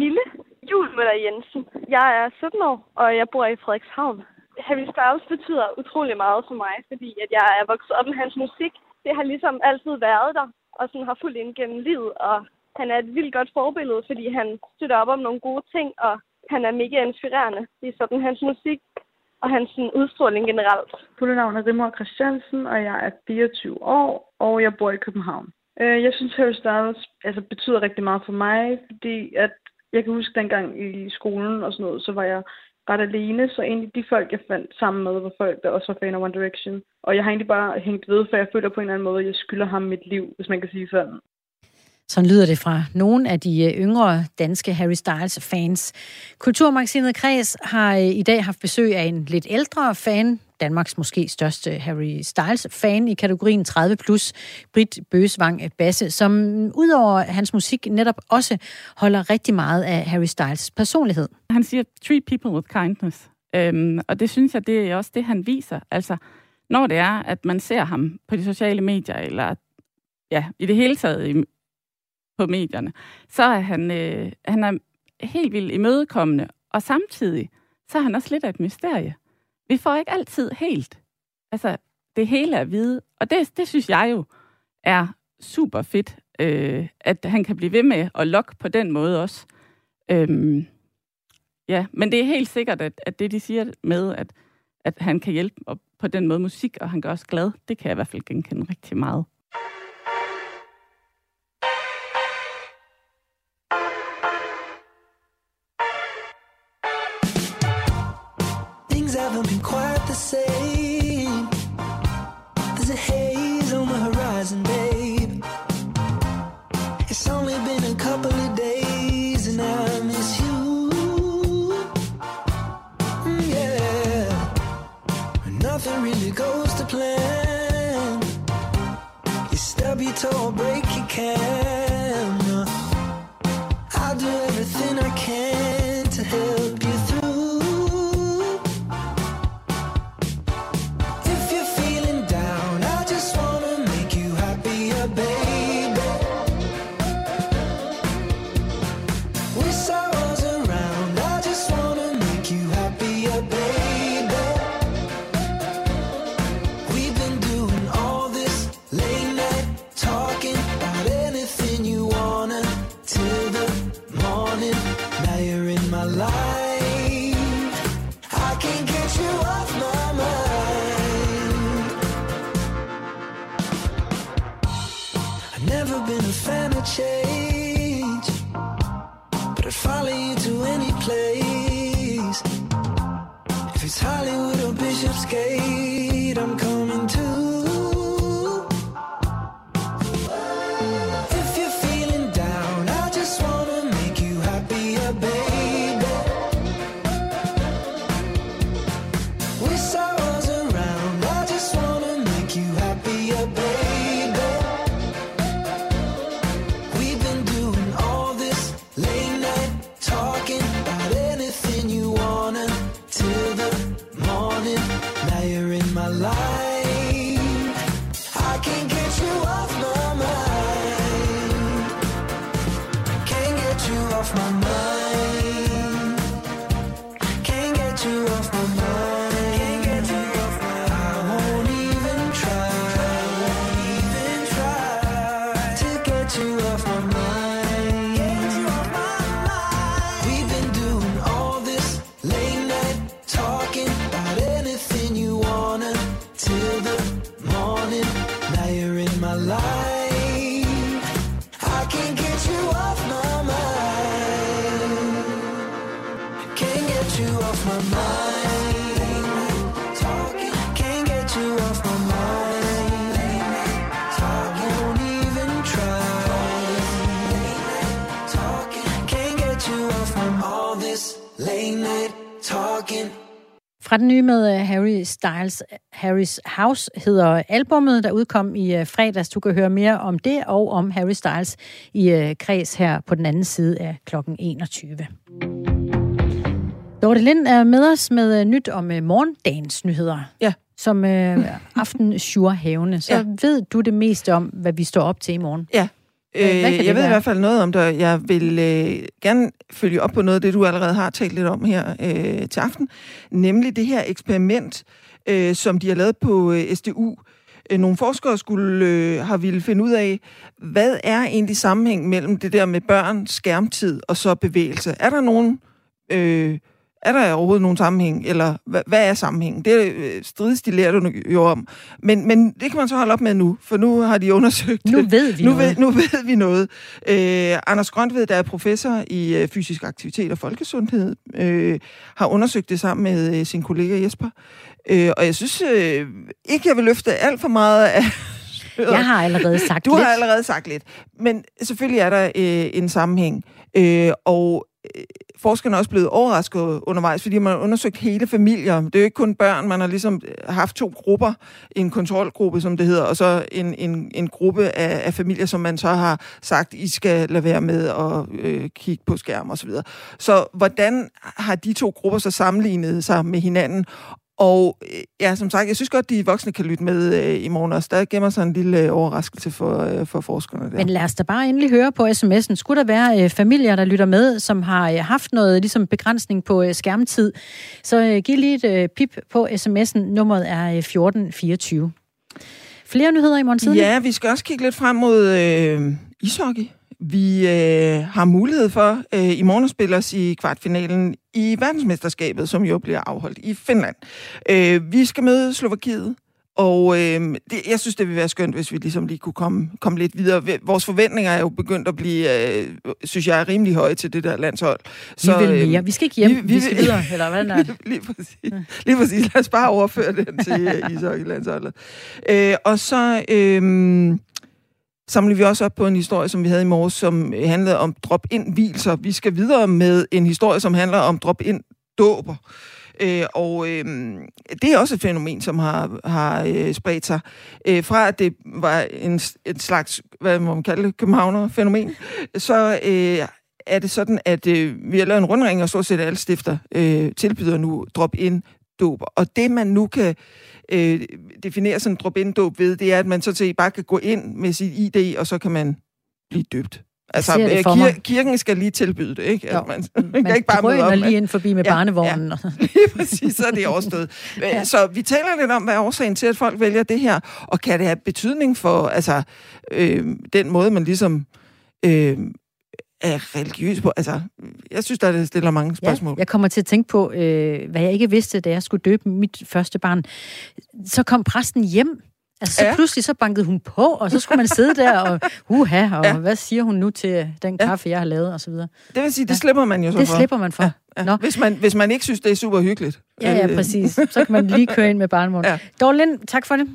Mille Julmøller Jensen. Jeg er 17 år, og jeg bor i Frederikshavn. Harry Styles betyder utrolig meget for mig, fordi at jeg er vokset op med hans musik. Det har ligesom altid været der, og sådan har fulgt ind gennem livet. Og han er et vildt godt forbillede, fordi han støtter op om nogle gode ting, og han er mega inspirerende. Det er sådan hans musik og hans udstråling generelt. Fulde navn er Rimmer Christiansen, og jeg er 24 år, og jeg bor i København. Jeg synes, Harry Styles betyder rigtig meget for mig, fordi at jeg kan huske dengang i skolen og sådan noget, så var jeg ret alene, så egentlig de folk, jeg fandt sammen med, var folk, der også var fan af One Direction. Og jeg har egentlig bare hængt ved, for jeg føler på en eller anden måde, at jeg skylder ham mit liv, hvis man kan sige sådan. Sådan lyder det fra nogle af de yngre danske Harry Styles-fans. Kulturmagasinet Kreds har i dag haft besøg af en lidt ældre fan, Danmarks måske største Harry Styles-fan i kategorien 30+, Britt Bøgesvang Basse, som udover hans musik netop også holder rigtig meget af Harry Styles' personlighed. Han siger, treat people with kindness. Og det synes jeg, det er også det, han viser. Altså, når det er, at man ser ham på de sociale medier, eller ja, i det hele taget på medierne, så er han er helt vildt imødekommende, og samtidig så er han også lidt af et mysterie. Vi får ikke altid helt. Altså, det hele er vide. Og det synes jeg jo er super fedt, at han kan blive ved med at lokke på den måde også. Ja, men det er helt sikkert, at det, de siger med, at han kan hjælpe og på den måde musik, og han gør os glad, det kan jeg i hvert fald genkende rigtig meget. It's only goes to plan. You stub your toe, break your camera. I'll do everything I can to help you through. If you're feeling down, I just wanna make you happier, baby. Wish I was around, I just wanna make you happier, baby. We've been doing all this late night talking about anything you wanna till the morning. Now you're in my life, I can't get you off my mind. I've never been a fan of change, but I'd follow you to any place. If it's Hollywood or Bishop's Gate, I'm coming too. If you're feeling down, I just wanna make you happier, baby. Wish I was around, I just wanna make you happier, baby. We've been doing all this late night talking about anything you wanna till the morning. Now you're in my life, I can't get you off my mind. Can't get you off my mind. Can't get you off my mind. Can't get you off my mind. I won't even try. I won't even try to get you off my mind. Get you off my mind. We've been doing all this late night talking about anything you wanna till the morning. Now you're in my life, I can't get you off my mind. Can't get you off my mind. Talking, can't get you off my mind. I won't even try. Talking, can't get you off my mind. All this late night talking. Fra den nye med Harry Styles, Harry's House hedder albummet, der udkom i fredags. Du kan høre mere om det og om Harry Styles i kreds her på den anden side af klokken 21. Dorte Lind er med os med nyt om morgendagens nyheder. Ja. Som aftensjurhavne. Så ved du det meste om, hvad vi står op til i morgen? Ja. Hvad kan det Jeg ved i være? hvert fald noget om det. Jeg vil gerne følge op på noget af det, du allerede har talt lidt om her til aften. Nemlig det her eksperiment, som de har lavet på SDU. Nogle forskere skulle har ville finde ud af, hvad er egentlig sammenhæng mellem det der med børn, skærmtid og så bevægelse? Er der nogen... er der overhovedet nogen sammenhæng, eller hvad er sammenhængen? Det strides de lærte jo om. Men det kan man så holde op med nu, for nu har de undersøgt det. Nu ved vi noget. Anders Grøntved, der er professor i fysisk aktivitet og folkesundhed, har undersøgt det sammen med sin kollega Jesper. Og jeg synes ikke, jeg vil løfte alt for meget af... Jeg har allerede sagt lidt. Du har allerede sagt lidt. Men selvfølgelig er der en sammenhæng. Og forskerne er også blevet overrasket undervejs, fordi man har undersøgt hele familier. Det er jo ikke kun børn, man har ligesom haft to grupper. En kontrolgruppe, som det hedder, og så en gruppe af familier, som man så har sagt, I skal lade være med at kigge på skærm osv. Så hvordan har de to grupper så sammenlignet sig med hinanden? Og ja, som sagt, jeg synes godt, de voksne kan lytte med i morgen også. Der gemmer sig en lille overraskelse for forskerne der. Men lad os da bare endelig høre på sms'en. Skulle der være familier, der lytter med, som har haft noget ligesom begrænsning på skærmtid, så giv lige et pip på sms'en. Nummeret er 1424. Flere nyheder i morgen tidlig? Ja, vi skal også kigge lidt frem mod ishockey. Vi har mulighed for i morgen at spille os i kvartfinalen i verdensmesterskabet, som jo bliver afholdt i Finland. Vi skal møde Slovakiet, og jeg synes, det ville være skønt, hvis vi ligesom lige kunne komme lidt videre. Vores forventninger er jo begyndt at blive, synes jeg, rimelig høje til det der landshold. Så, vi vil mere. Vi skal ikke hjem. Vi skal videre, eller hvad der? Lige præcis. Lad os bare overføre den til ishockeylandsholdet. Og så... samler vi også op på en historie, som vi havde i morges, som handlede om drop-in-vielser. Vi skal videre med en historie, som handler om drop-in-dåber. Det er også et fænomen, som har spredt sig fra, at det var et slags, hvad må man kalde det, københavner-fænomen, så er det sådan, at vi har lavet en rundring, og stort set alle stifter tilbyder nu drop-in doper. Og det, man nu kan definere som drop-in-dåb ved, det er, at man så til bare kan gå ind med sit ID, og så kan man blive døbt. Altså, kirken skal lige tilbyde det, ikke? Altså, man kan ikke bare møde op. Man lige ind forbi med barnevognen. Ja, lige præcis, så er det overstået. Ja. Så vi taler lidt om, hvad er årsagen til, at folk vælger det her, og kan det have betydning for altså, den måde, man ligesom er religiøs på? Altså, jeg synes, der stiller mange spørgsmål. Ja, jeg kommer til at tænke på, hvad jeg ikke vidste, da jeg skulle døbe mit første barn. Så kom præsten hjem. Altså, så pludselig så bankede hun på, og så skulle man sidde der og hvad siger hun nu til den kaffe, jeg har lavet, og så videre. Det vil sige, det slipper man jo så det for. Det slipper man for. Ja. Nå. Hvis man ikke synes, det er super hyggeligt. Ja, præcis. Så kan man lige køre ind med barnevognen. Ja. Dorte Lind, tak for det.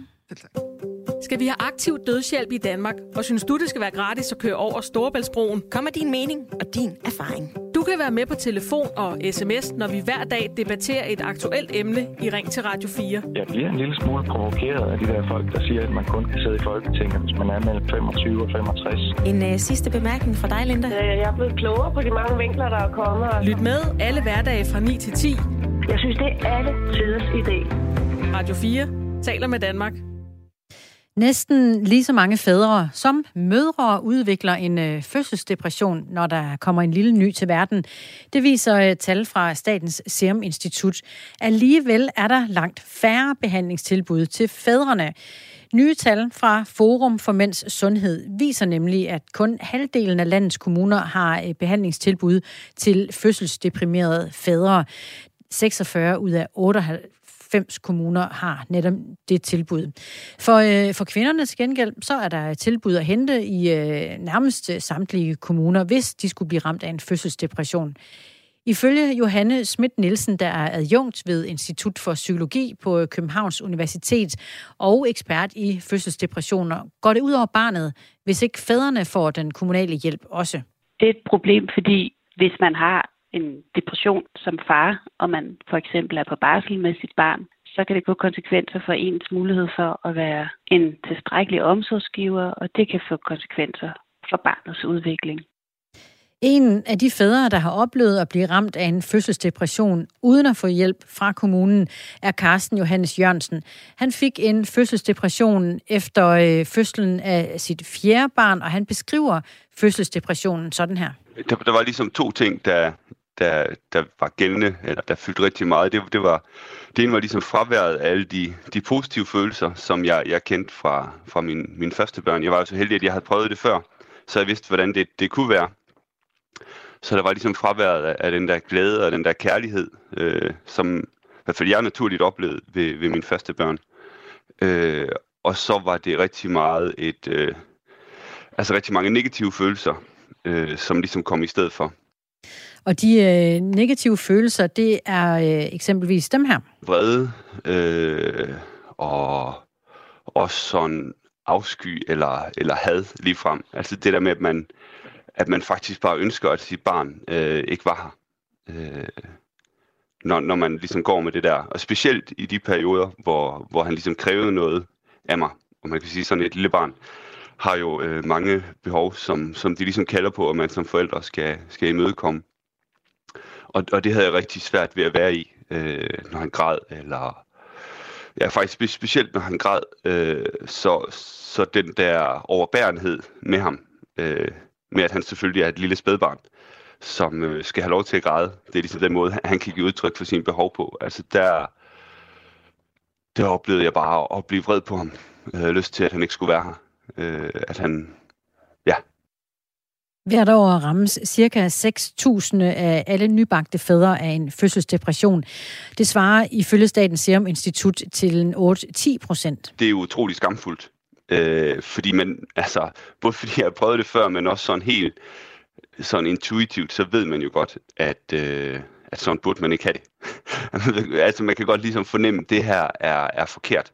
Skal vi have aktiv dødshjælp i Danmark, og synes du, det skal være gratis at køre over Storebæltsbroen? Kom med din mening og din erfaring. Du kan være med på telefon og sms, når vi hver dag debatterer et aktuelt emne i Ring til Radio 4. Jeg bliver en lille smule provokeret af de der folk, der siger, at man kun kan sidde i Folketinget, hvis man er mellem 25 og 65. En sidste bemærkning fra dig, Linda. Jeg er blevet klogere på de mange vinkler, der er kommet. Og lyt med alle hverdage fra 9 til 10. Jeg synes, det er alle tiders idé. Radio 4 taler med Danmark. Næsten lige så mange fædre som mødre udvikler en fødselsdepression, når der kommer en lille ny til verden. Det viser tal fra Statens Serum Institut. Alligevel er der langt færre behandlingstilbud til fædrene. Nye tal fra Forum for Mænds Sundhed viser nemlig, at kun halvdelen af landets kommuner har behandlingstilbud til fødselsdeprimerede fædre. 46 ud af 58 kommuner har netop det tilbud. For kvinderne til gengæld, så er der tilbud at hente i nærmest samtlige kommuner, hvis de skulle blive ramt af en fødselsdepression. Ifølge Johanne Schmidt-Nielsen, der er adjunkt ved Institut for Psykologi på Københavns Universitet og ekspert i fødselsdepressioner, går det ud over barnet, hvis ikke fædrene får den kommunale hjælp også. Det er et problem, fordi hvis man har en depression som far, og man for eksempel er på barsel med sit barn, så kan det få konsekvenser for ens mulighed for at være en tilstrækkelig omsorgsgiver, og det kan få konsekvenser for barnets udvikling. En af de fædre, der har oplevet at blive ramt af en fødselsdepression uden at få hjælp fra kommunen, er Carsten Johannes Jørgensen. Han fik en fødselsdepression efter fødslen af sit fjerde barn, og han beskriver fødselsdepressionen sådan her. Der var ligesom to ting, der var gældende, eller der fyldte rigtig meget. Det ene var ligesom fraværet af alle de positive følelser, som jeg kendte fra mine første børn. Jeg var jo så heldig, at jeg havde prøvet det før, så jeg vidste, hvordan det kunne være. Så der var ligesom fraværet af den der glæde og den der kærlighed, som i hvert fald jeg naturligt oplevede ved mine første børn. Og så var det rigtig meget rigtig mange negative følelser, som ligesom kom i stedet for. Og de negative følelser, det er eksempelvis dem her. Vrede og også sådan afsky eller had ligefrem. Altså det der med, at man faktisk bare ønsker, at sit barn ikke var her, når man ligesom går med det der. Og specielt i de perioder, hvor han ligesom krævede noget af mig. Og man kan sige, sådan et lille barn har jo mange behov, som de ligesom kalder på, og man som forældre skal imødekomme. Og det havde jeg rigtig svært ved at være i, når han græd, eller ja, faktisk specielt når han græd, så den der overbærenhed med ham, med at han selvfølgelig er et lille spædbarn, som skal have lov til at græde. Det er ligesom den måde, han kan give udtryk for sine behov på. Altså der oplevede jeg bare at blive vred på ham. Jeg havde lyst til, at han ikke skulle være her. At han, ja. Hvert år rammes ca. 6.000 af alle nybagte fædre af en fødselsdepression. Det svarer ifølge Statens Serum Institut til 8-10%. Det er utrolig skamfuldt. Fordi man, altså, både fordi jeg har prøvet det før, men også sådan helt sådan intuitivt, så ved man jo godt, at sådan burde man ikke have det. Altså man kan godt ligesom fornemme, at det her er forkert.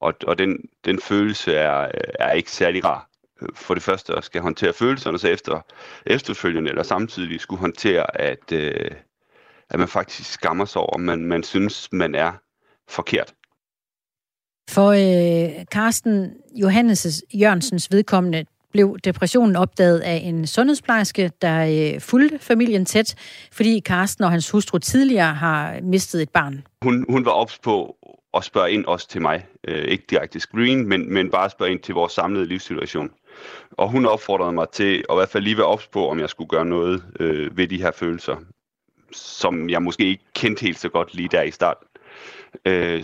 Og den følelse er ikke særlig rar. For det første at skal håndtere følelserne, så efterfølgende eller samtidig skulle håndtere, at at man faktisk skammer sig over, man synes, man er forkert. For Carsten Johannes Jørgensens vedkommende blev depressionen opdaget af en sundhedsplejerske, der fulgte familien tæt, fordi Carsten og hans hustru tidligere har mistet et barn. Hun var ops på at spørge ind også til mig. Ikke direkte screen, men bare spørge ind til vores samlede livssituation. Og hun opfordrede mig til at i hvert fald lige være ops på, om jeg skulle gøre noget ved de her følelser, som jeg måske ikke kendte helt så godt lige der i starten.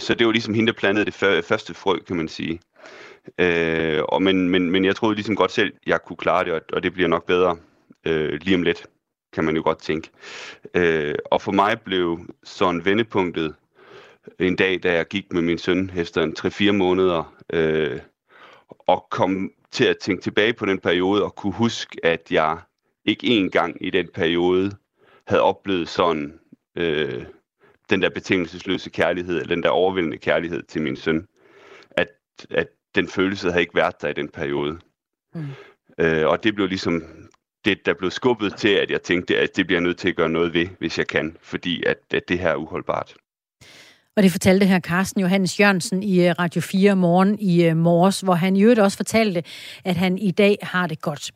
Så det var ligesom hende, der plantede det første frø, kan man sige. Men jeg troede ligesom godt selv, jeg kunne klare det, og det bliver nok bedre lige om lidt, kan man jo godt tænke. Og for mig blev sådan vendepunktet en dag, da jeg gik med min søn efter en 3-4 måneder, og kom til at tænke tilbage på den periode, og kunne huske, at jeg ikke engang i den periode havde oplevet sådan den der betingelsesløse kærlighed, eller den der overvældende kærlighed til min søn. At den følelse havde ikke været der i den periode. Mm. Og det blev ligesom det, der blev skubbet til, at jeg tænkte, at det bliver nødt til at gøre noget ved, hvis jeg kan, fordi at det her er uholdbart. Og det fortalte her Carsten Johannes Jørgensen i Radio 4 Morgen i morges, hvor han i øvrigt også fortalte, at han i dag har det godt.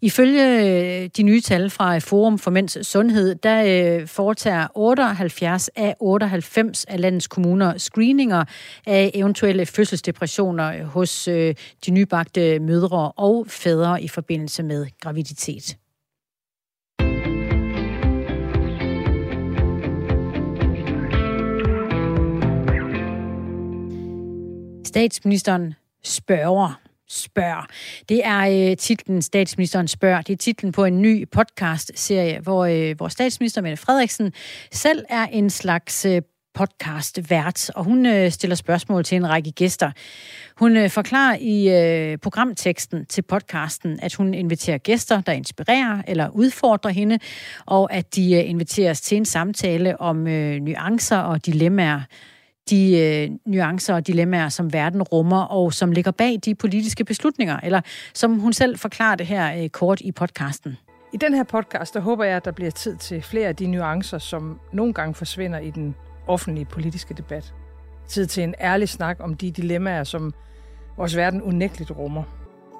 Ifølge de nye tal fra Forum for Mænds Sundhed, der foretager 78 af 98 af landets kommuner screeninger af eventuelle fødselsdepressioner hos de nybagte mødre og fædre i forbindelse med graviditet. Statsministeren spørger. Det er titlen, Statsministeren spørger. Det er titlen på en ny podcastserie, hvor statsminister Mette Frederiksen selv er en slags podcastvært, og hun stiller spørgsmål til en række gæster. Hun forklarer i programteksten til podcasten, at hun inviterer gæster, der inspirerer eller udfordrer hende, og at de inviteres til en samtale om nuancer og dilemmaer. De nuancer og dilemmaer, som verden rummer, og som ligger bag de politiske beslutninger, eller som hun selv forklarer det her kort i podcasten. I den her podcast, der håber jeg, at der bliver tid til flere af de nuancer, som nogle gange forsvinder i den offentlige politiske debat. Tid til en ærlig snak om de dilemmaer, som vores verden unægteligt rummer.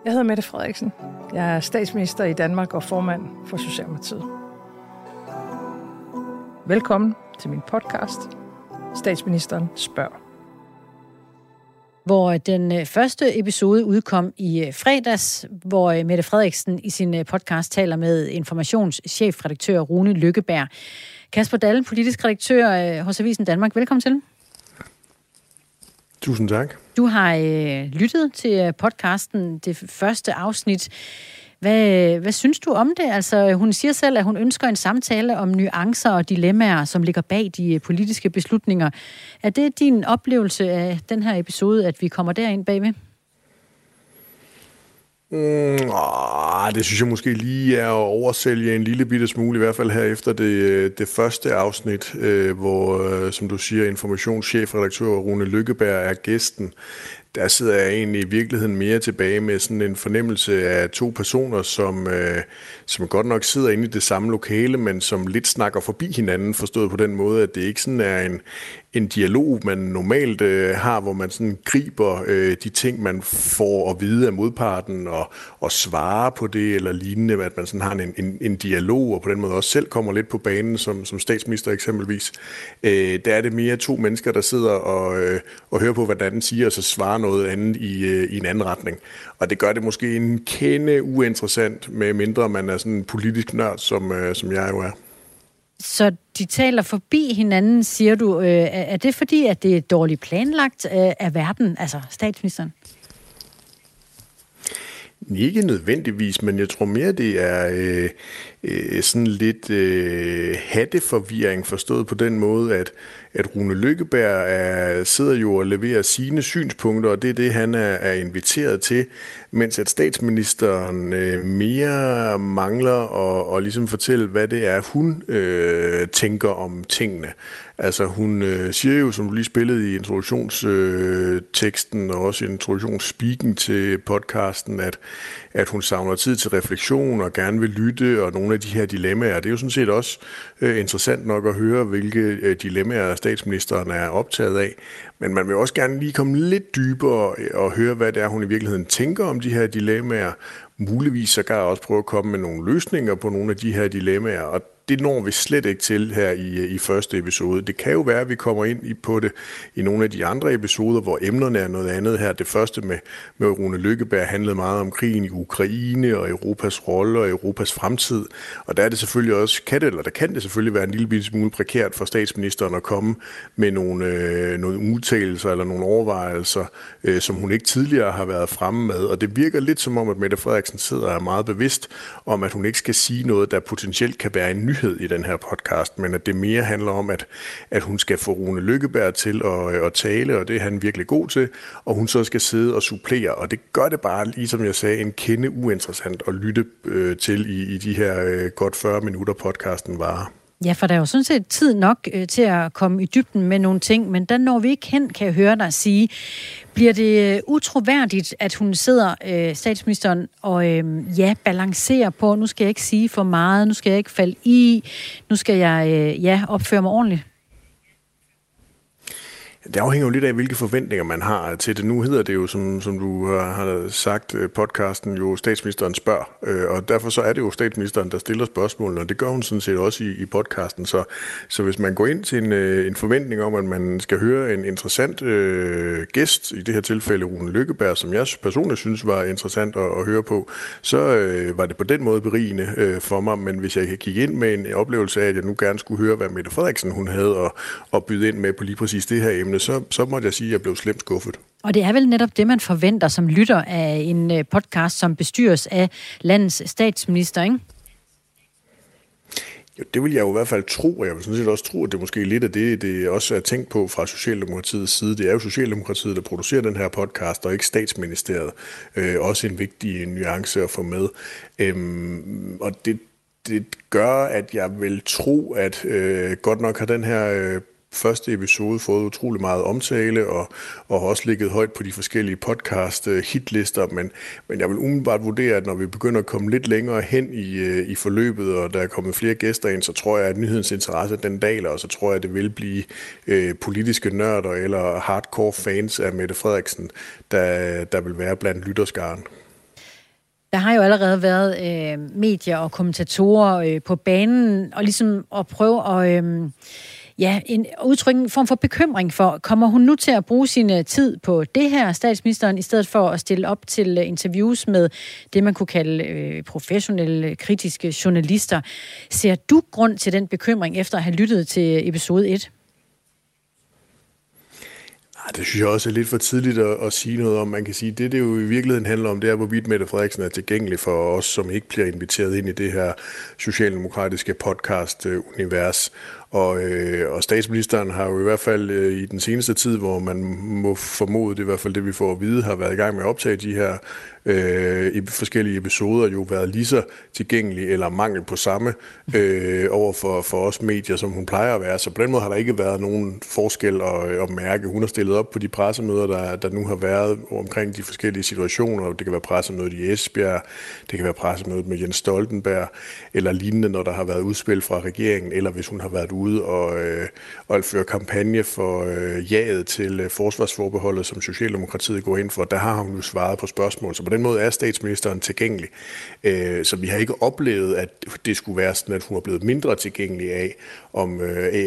Jeg hedder Mette Frederiksen. Jeg er statsminister i Danmark og formand for Socialdemokratiet. Velkommen til min podcast. Statsministeren spørger. Hvor den første episode udkom i fredags, hvor Mette Frederiksen i sin podcast taler med informationschefredaktør Rune Lykkeberg. Kasper Dahl, politisk redaktør hos Avisen Danmark. Velkommen til. Tusind tak. Du har lyttet til podcasten, det første afsnit. Hvad synes du om det? Altså, hun siger selv, at hun ønsker en samtale om nuancer og dilemmaer, som ligger bag de politiske beslutninger. Er det din oplevelse af den her episode, at vi kommer derind bagved? Det synes jeg måske lige er at oversælge en lille bitte smule, i hvert fald her efter det første afsnit, hvor, som du siger, informationschefredaktør Rune Lykkeberg er gæsten. Der sidder jeg egentlig i virkeligheden mere tilbage med sådan en fornemmelse af to personer, som godt nok sidder inde i det samme lokale, men som lidt snakker forbi hinanden, forstået på den måde, at det ikke sådan er en dialog, man normalt har, hvor man sådan griber de ting, man får at vide af modparten, og svarer på det eller lignende, at man sådan har en dialog, og på den måde også selv kommer lidt på banen, som statsminister eksempelvis. Der er det mere to mennesker, der sidder og hører på, hvad den anden siger, og så svarer noget andet i en anden retning. Og det gør det måske en kende uinteressant, med mindre man er sådan en politisk nørd, som jeg jo er. Så de taler forbi hinanden, siger du. Er det fordi, at det er dårligt planlagt af verden, altså statsministeren? Ikke nødvendigvis, men jeg tror mere, det er sådan lidt hatteforvirring, forstået på den måde, at Rune Lykkeberg sidder jo og leverer sine synspunkter, og det er det, han er inviteret til, mens at statsministeren mere mangler at ligesom fortælle, hvad det er, hun tænker om tingene. Altså hun siger jo, som du lige spillede i introduktionsteksten og også i introduktionsspeaken til podcasten, at hun savner tid til refleksion og gerne vil lytte, og nogle nogle af de her dilemmaer. Det er jo sådan set også interessant nok at høre, hvilke dilemmaer statsministeren er optaget af. Men man vil også gerne lige komme lidt dybere og høre, hvad det er, hun i virkeligheden tænker om de her dilemmaer. Muligvis så kan jeg også prøve at komme med nogle løsninger på nogle af de her dilemmaer, og det når vi slet ikke til her i første episode. Det kan jo være, at vi kommer ind på det i nogle af de andre episoder, hvor emnerne er noget andet her. Det første med Rune Lykkeberg handlede meget om krigen i Ukraine og Europas rolle og Europas fremtid. Og der er det selvfølgelig også, kan det selvfølgelig være en lille smule prekært for statsministeren at komme med nogle udtalelser eller nogle overvejelser, som hun ikke tidligere har været fremme med. Og det virker lidt som om, at Mette Frederiksen sidder og er meget bevidst om, at hun ikke skal sige noget, der potentielt kan være en nyhed i den her podcast, men at det mere handler om, at hun skal få Rune Lykkeberg til at tale, og det er han virkelig god til, og hun så skal sidde og supplere, og det gør det bare, ligesom jeg sagde, en kende uinteressant at lytte til i de her godt 40 minutter podcasten varer. Ja, for der er jo sådan set tid nok til at komme i dybden med nogle ting, men der når vi ikke hen, kan jeg høre dig sige, bliver det utroværdigt, at hun sidder, statsministeren, og balancerer på, nu skal jeg ikke sige for meget, nu skal jeg ikke falde i, nu skal jeg opføre mig ordentligt? Det afhænger jo lidt af, hvilke forventninger man har til det. Nu hedder det jo, som du har sagt, podcasten jo Statsministeren spørger, og derfor så er det jo statsministeren, der stiller spørgsmålene, og det gør hun sådan set også i podcasten. Så hvis man går ind til en forventning om, at man skal høre en interessant gæst, i det her tilfælde Rune Lykkeberg, som jeg personligt synes var interessant at høre på, så var det på den måde berigende for mig, men hvis jeg kan kigge ind med en oplevelse af, at jeg nu gerne skulle høre, hvad Mette Frederiksen hun havde at byde ind med på lige præcis det her emne, så måtte jeg sige, at jeg blev slemt skuffet. Og det er vel netop det, man forventer som lytter af en podcast, som bestyres af landets statsminister, ikke? Jo, det vil jeg jo i hvert fald tro, og jeg vil sådan set også tro, at det måske lidt af det også er tænkt på fra Socialdemokratiets side. Det er jo Socialdemokratiet, der producerer den her podcast, og ikke statsministeriet. Også en vigtig nuance at få med. Og det gør, at jeg vil tro, at godt nok har den her første episode fået utrolig meget omtale og har også ligget højt på de forskellige podcast-hitlister, men jeg vil umiddelbart vurdere, at når vi begynder at komme lidt længere hen i forløbet, og der er kommet flere gæster ind, så tror jeg, at nyhedens interesse den daler, og så tror jeg, at det vil blive politiske nørder eller hardcore fans af Mette Frederiksen, der vil være blandt lytterskaren. Der har jo allerede været medier og kommentatorer på banen, og ligesom at prøve at en form for bekymring for, kommer hun nu til at bruge sin tid på det her, statsministeren, i stedet for at stille op til interviews med det, man kunne kalde professionelle, kritiske journalister. Ser du grund til den bekymring efter at have lyttet til episode 1? Det synes jeg også er lidt for tidligt at sige noget om. Man kan sige, det jo i virkeligheden handler om, det er, hvorvidt Mette Frederiksen er tilgængelig for os, som ikke bliver inviteret ind i det her socialdemokratiske podcast-univers. Og statsministeren har jo i hvert fald i den seneste tid, hvor man må formode, det er i hvert fald det, vi får at vide, har været i gang med at optage de her forskellige episoder, jo været lige så tilgængelig eller mangel på samme over for os medier, som hun plejer at være. Så på den måde har der ikke været nogen forskel at mærke. Hun har stillet op på de pressemøder, der nu har været omkring de forskellige situationer. Det kan være pressemødet i Esbjerg, det kan være pressemødet med Jens Stoltenberg eller lignende, når der har været udspil fra regeringen, eller hvis hun har været ude og føre kampagne for jaget til forsvarsforbeholdet, som Socialdemokratiet går ind for. Der har hun jo svaret på spørgsmål, så på den måde er statsministeren tilgængelig. Så vi har ikke oplevet, at det skulle være sådan, at hun er blevet mindre tilgængelig af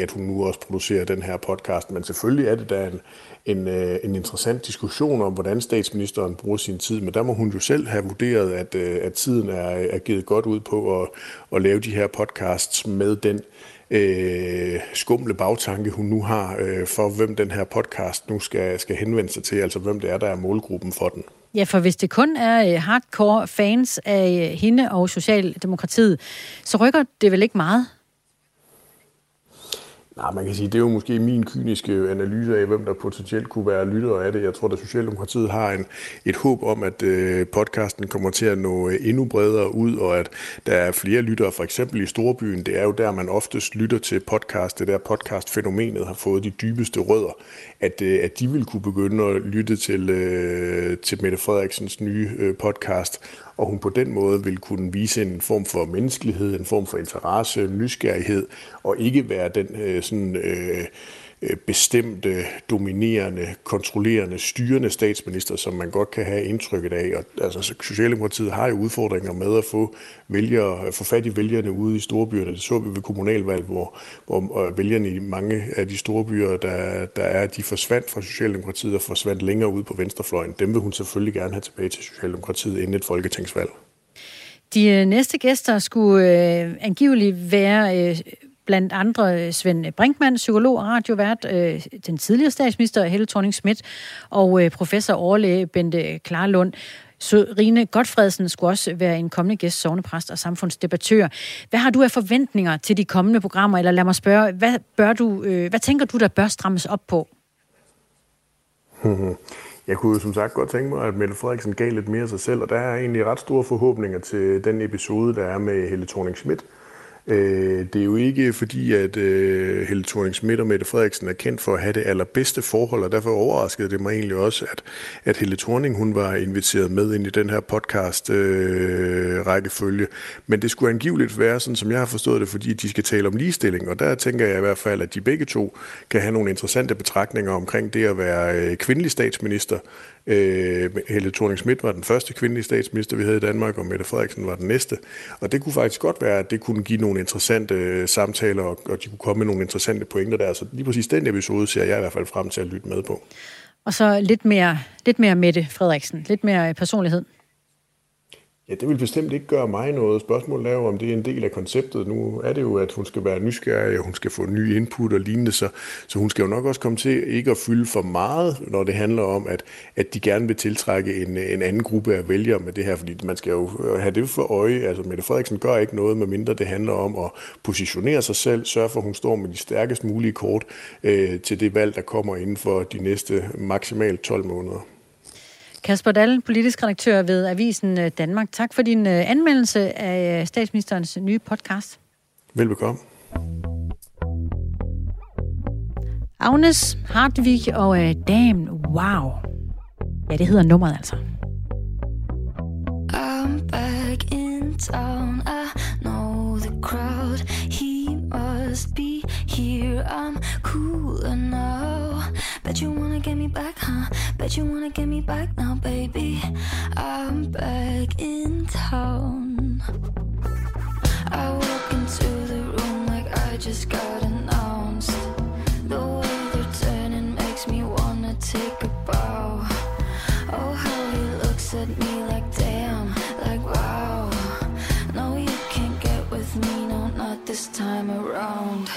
at hun nu også producerer den her podcast. Men selvfølgelig er det da en interessant diskussion om, hvordan statsministeren bruger sin tid, men der må hun jo selv have vurderet, at tiden er givet godt ud på at lave de her podcasts med den skumle bagtanke, hun nu har for, hvem den her podcast nu skal henvende sig til, altså hvem det er, der er målgruppen for den. Ja, for hvis det kun er hardcore fans af hende og Socialdemokratiet, så rykker det vel ikke meget? Nej, man kan sige, det er jo måske min kyniske analyse af, hvem der potentielt kunne være lyttere af det. Jeg tror, at Socialdemokratiet har et håb om, at podcasten kommer til at nå endnu bredere ud, og at der er flere lyttere, for eksempel i storbyen. Det er jo der, man oftest lytter til podcast. Det der podcastfænomenet har fået de dybeste rødder, at de vil kunne begynde at lytte til Mette Frederiksens nye podcast. og hun på den måde vil kunne vise en form for menneskelighed, en form for interesse, nysgerrighed, og ikke være den bestemte, dominerende, kontrollerende, styrende statsminister, som man godt kan have indtrykket af. Og, altså, Socialdemokratiet har jo udfordringer med at få fat i vælgerne ude i storbyerne. Det så vi ved kommunalvalg, hvor vælgerne i mange af de store byer, de forsvandt fra Socialdemokratiet og forsvandt længere ud på venstrefløjen. Dem vil hun selvfølgelig gerne have tilbage til Socialdemokratiet inden et folketingsvalg. De næste gæster skulle angiveligt være... Blandt andre Svend Brinkmann, psykolog og radiovært, den tidligere statsminister Helle Thorning-Schmidt og professor overlæge Bente Klarlund. Rine Godfredsen skulle også være en kommende gæst, sognepræst og samfundsdebattør. Hvad har du af forventninger til de kommende programmer? Eller lad mig spørge, hvad tænker du, der bør strammes op på? Jeg kunne som sagt godt tænke mig, at Mette Frederiksen gav lidt mere af sig selv, og der er egentlig ret store forhåbninger til den episode, der er med Helle Thorning-Schmidt. Det er jo ikke fordi, at Helle Thorning-Schmidt og Mette Frederiksen er kendt for at have det allerbedste forhold, og derfor overraskede det mig egentlig også, at Helle Thorning, hun var inviteret med ind i den her podcast-rækkefølge. Men det skulle angiveligt være, sådan som jeg har forstået det, fordi de skal tale om ligestilling, og der tænker jeg i hvert fald, at de begge to kan have nogle interessante betragtninger omkring det at være kvindelig statsminister. Helle Thorning-Schmidt var den første kvindelige statsminister, vi havde i Danmark, og Mette Frederiksen var den næste. Og det kunne faktisk godt være, at det kunne give nogle interessante samtaler, og de kunne komme med nogle interessante pointer der. Så lige præcis den episode ser jeg i hvert fald frem til at lytte med på. Og så lidt mere Mette Frederiksen, lidt mere personlighed. Ja, det vil bestemt ikke gøre mig noget. Spørgsmålet er jo, om det er en del af konceptet. Nu er det jo, at hun skal være nysgerrig, og hun skal få nye input og lignende sig. Så hun skal jo nok også komme til ikke at fylde for meget, når det handler om, at de gerne vil tiltrække en anden gruppe af vælgere med det her. Fordi man skal jo have det for øje. Altså, Mette Frederiksen gør ikke noget, medmindre det handler om at positionere sig selv, sørge for, at hun står med de stærkest mulige kort til det valg, der kommer inden for de næste maksimalt 12 måneder. Kasper Dahl, politisk redaktør ved Avisen Danmark. Tak for din anmeldelse af statsministerens nye podcast. Velbekomme. Agnes Hartvig og Damn Wow. Ja, det hedder nummeret altså. I'm back in town. I know the crowd. He must be here. I'm cooler now. Bet you wanna get me back, huh? Bet you wanna get me back now, baby. I'm back in town. I walk into the room like I just got announced. The way they're turning makes me wanna take a bow. Oh, how he looks at me like damn, like wow. No, you can't get with me, no, not this time around.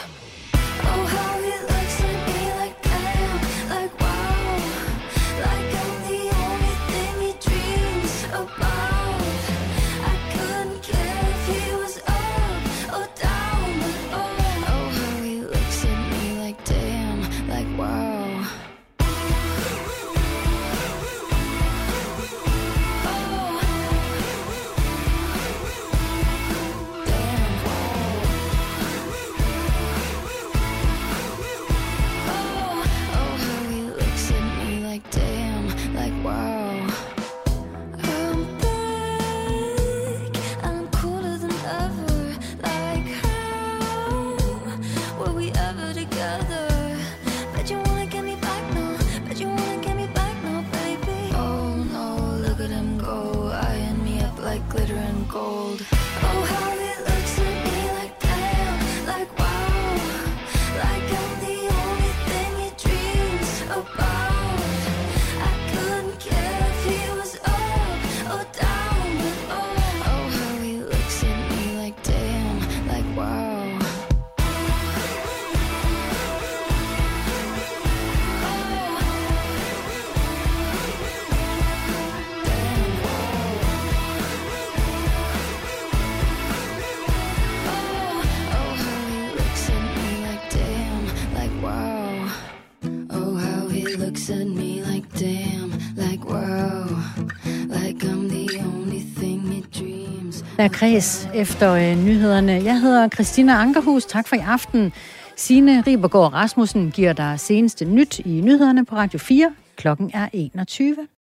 Oh, how he looks at me like damn, like wow. Like I'm the only thing he dreams about. I couldn't care if he was up or down. Oh, oh how he looks at me like damn, like wow. Gold. Oh, how he looks at me like damn, like wow. Like I'm the only thing he dreams about. I couldn't care if he was up or down, but oh, oh how he looks at me like damn, like wow. At me like damn, like wow, like I'm the only thing it dreams. Der er kreds efter nyhederne. Jeg hedder Christina Ankerhus. Tak for i aften. Signe Ribergaard Rasmussen giver dig seneste nyt i nyhederne på Radio 4. Klokken er 21.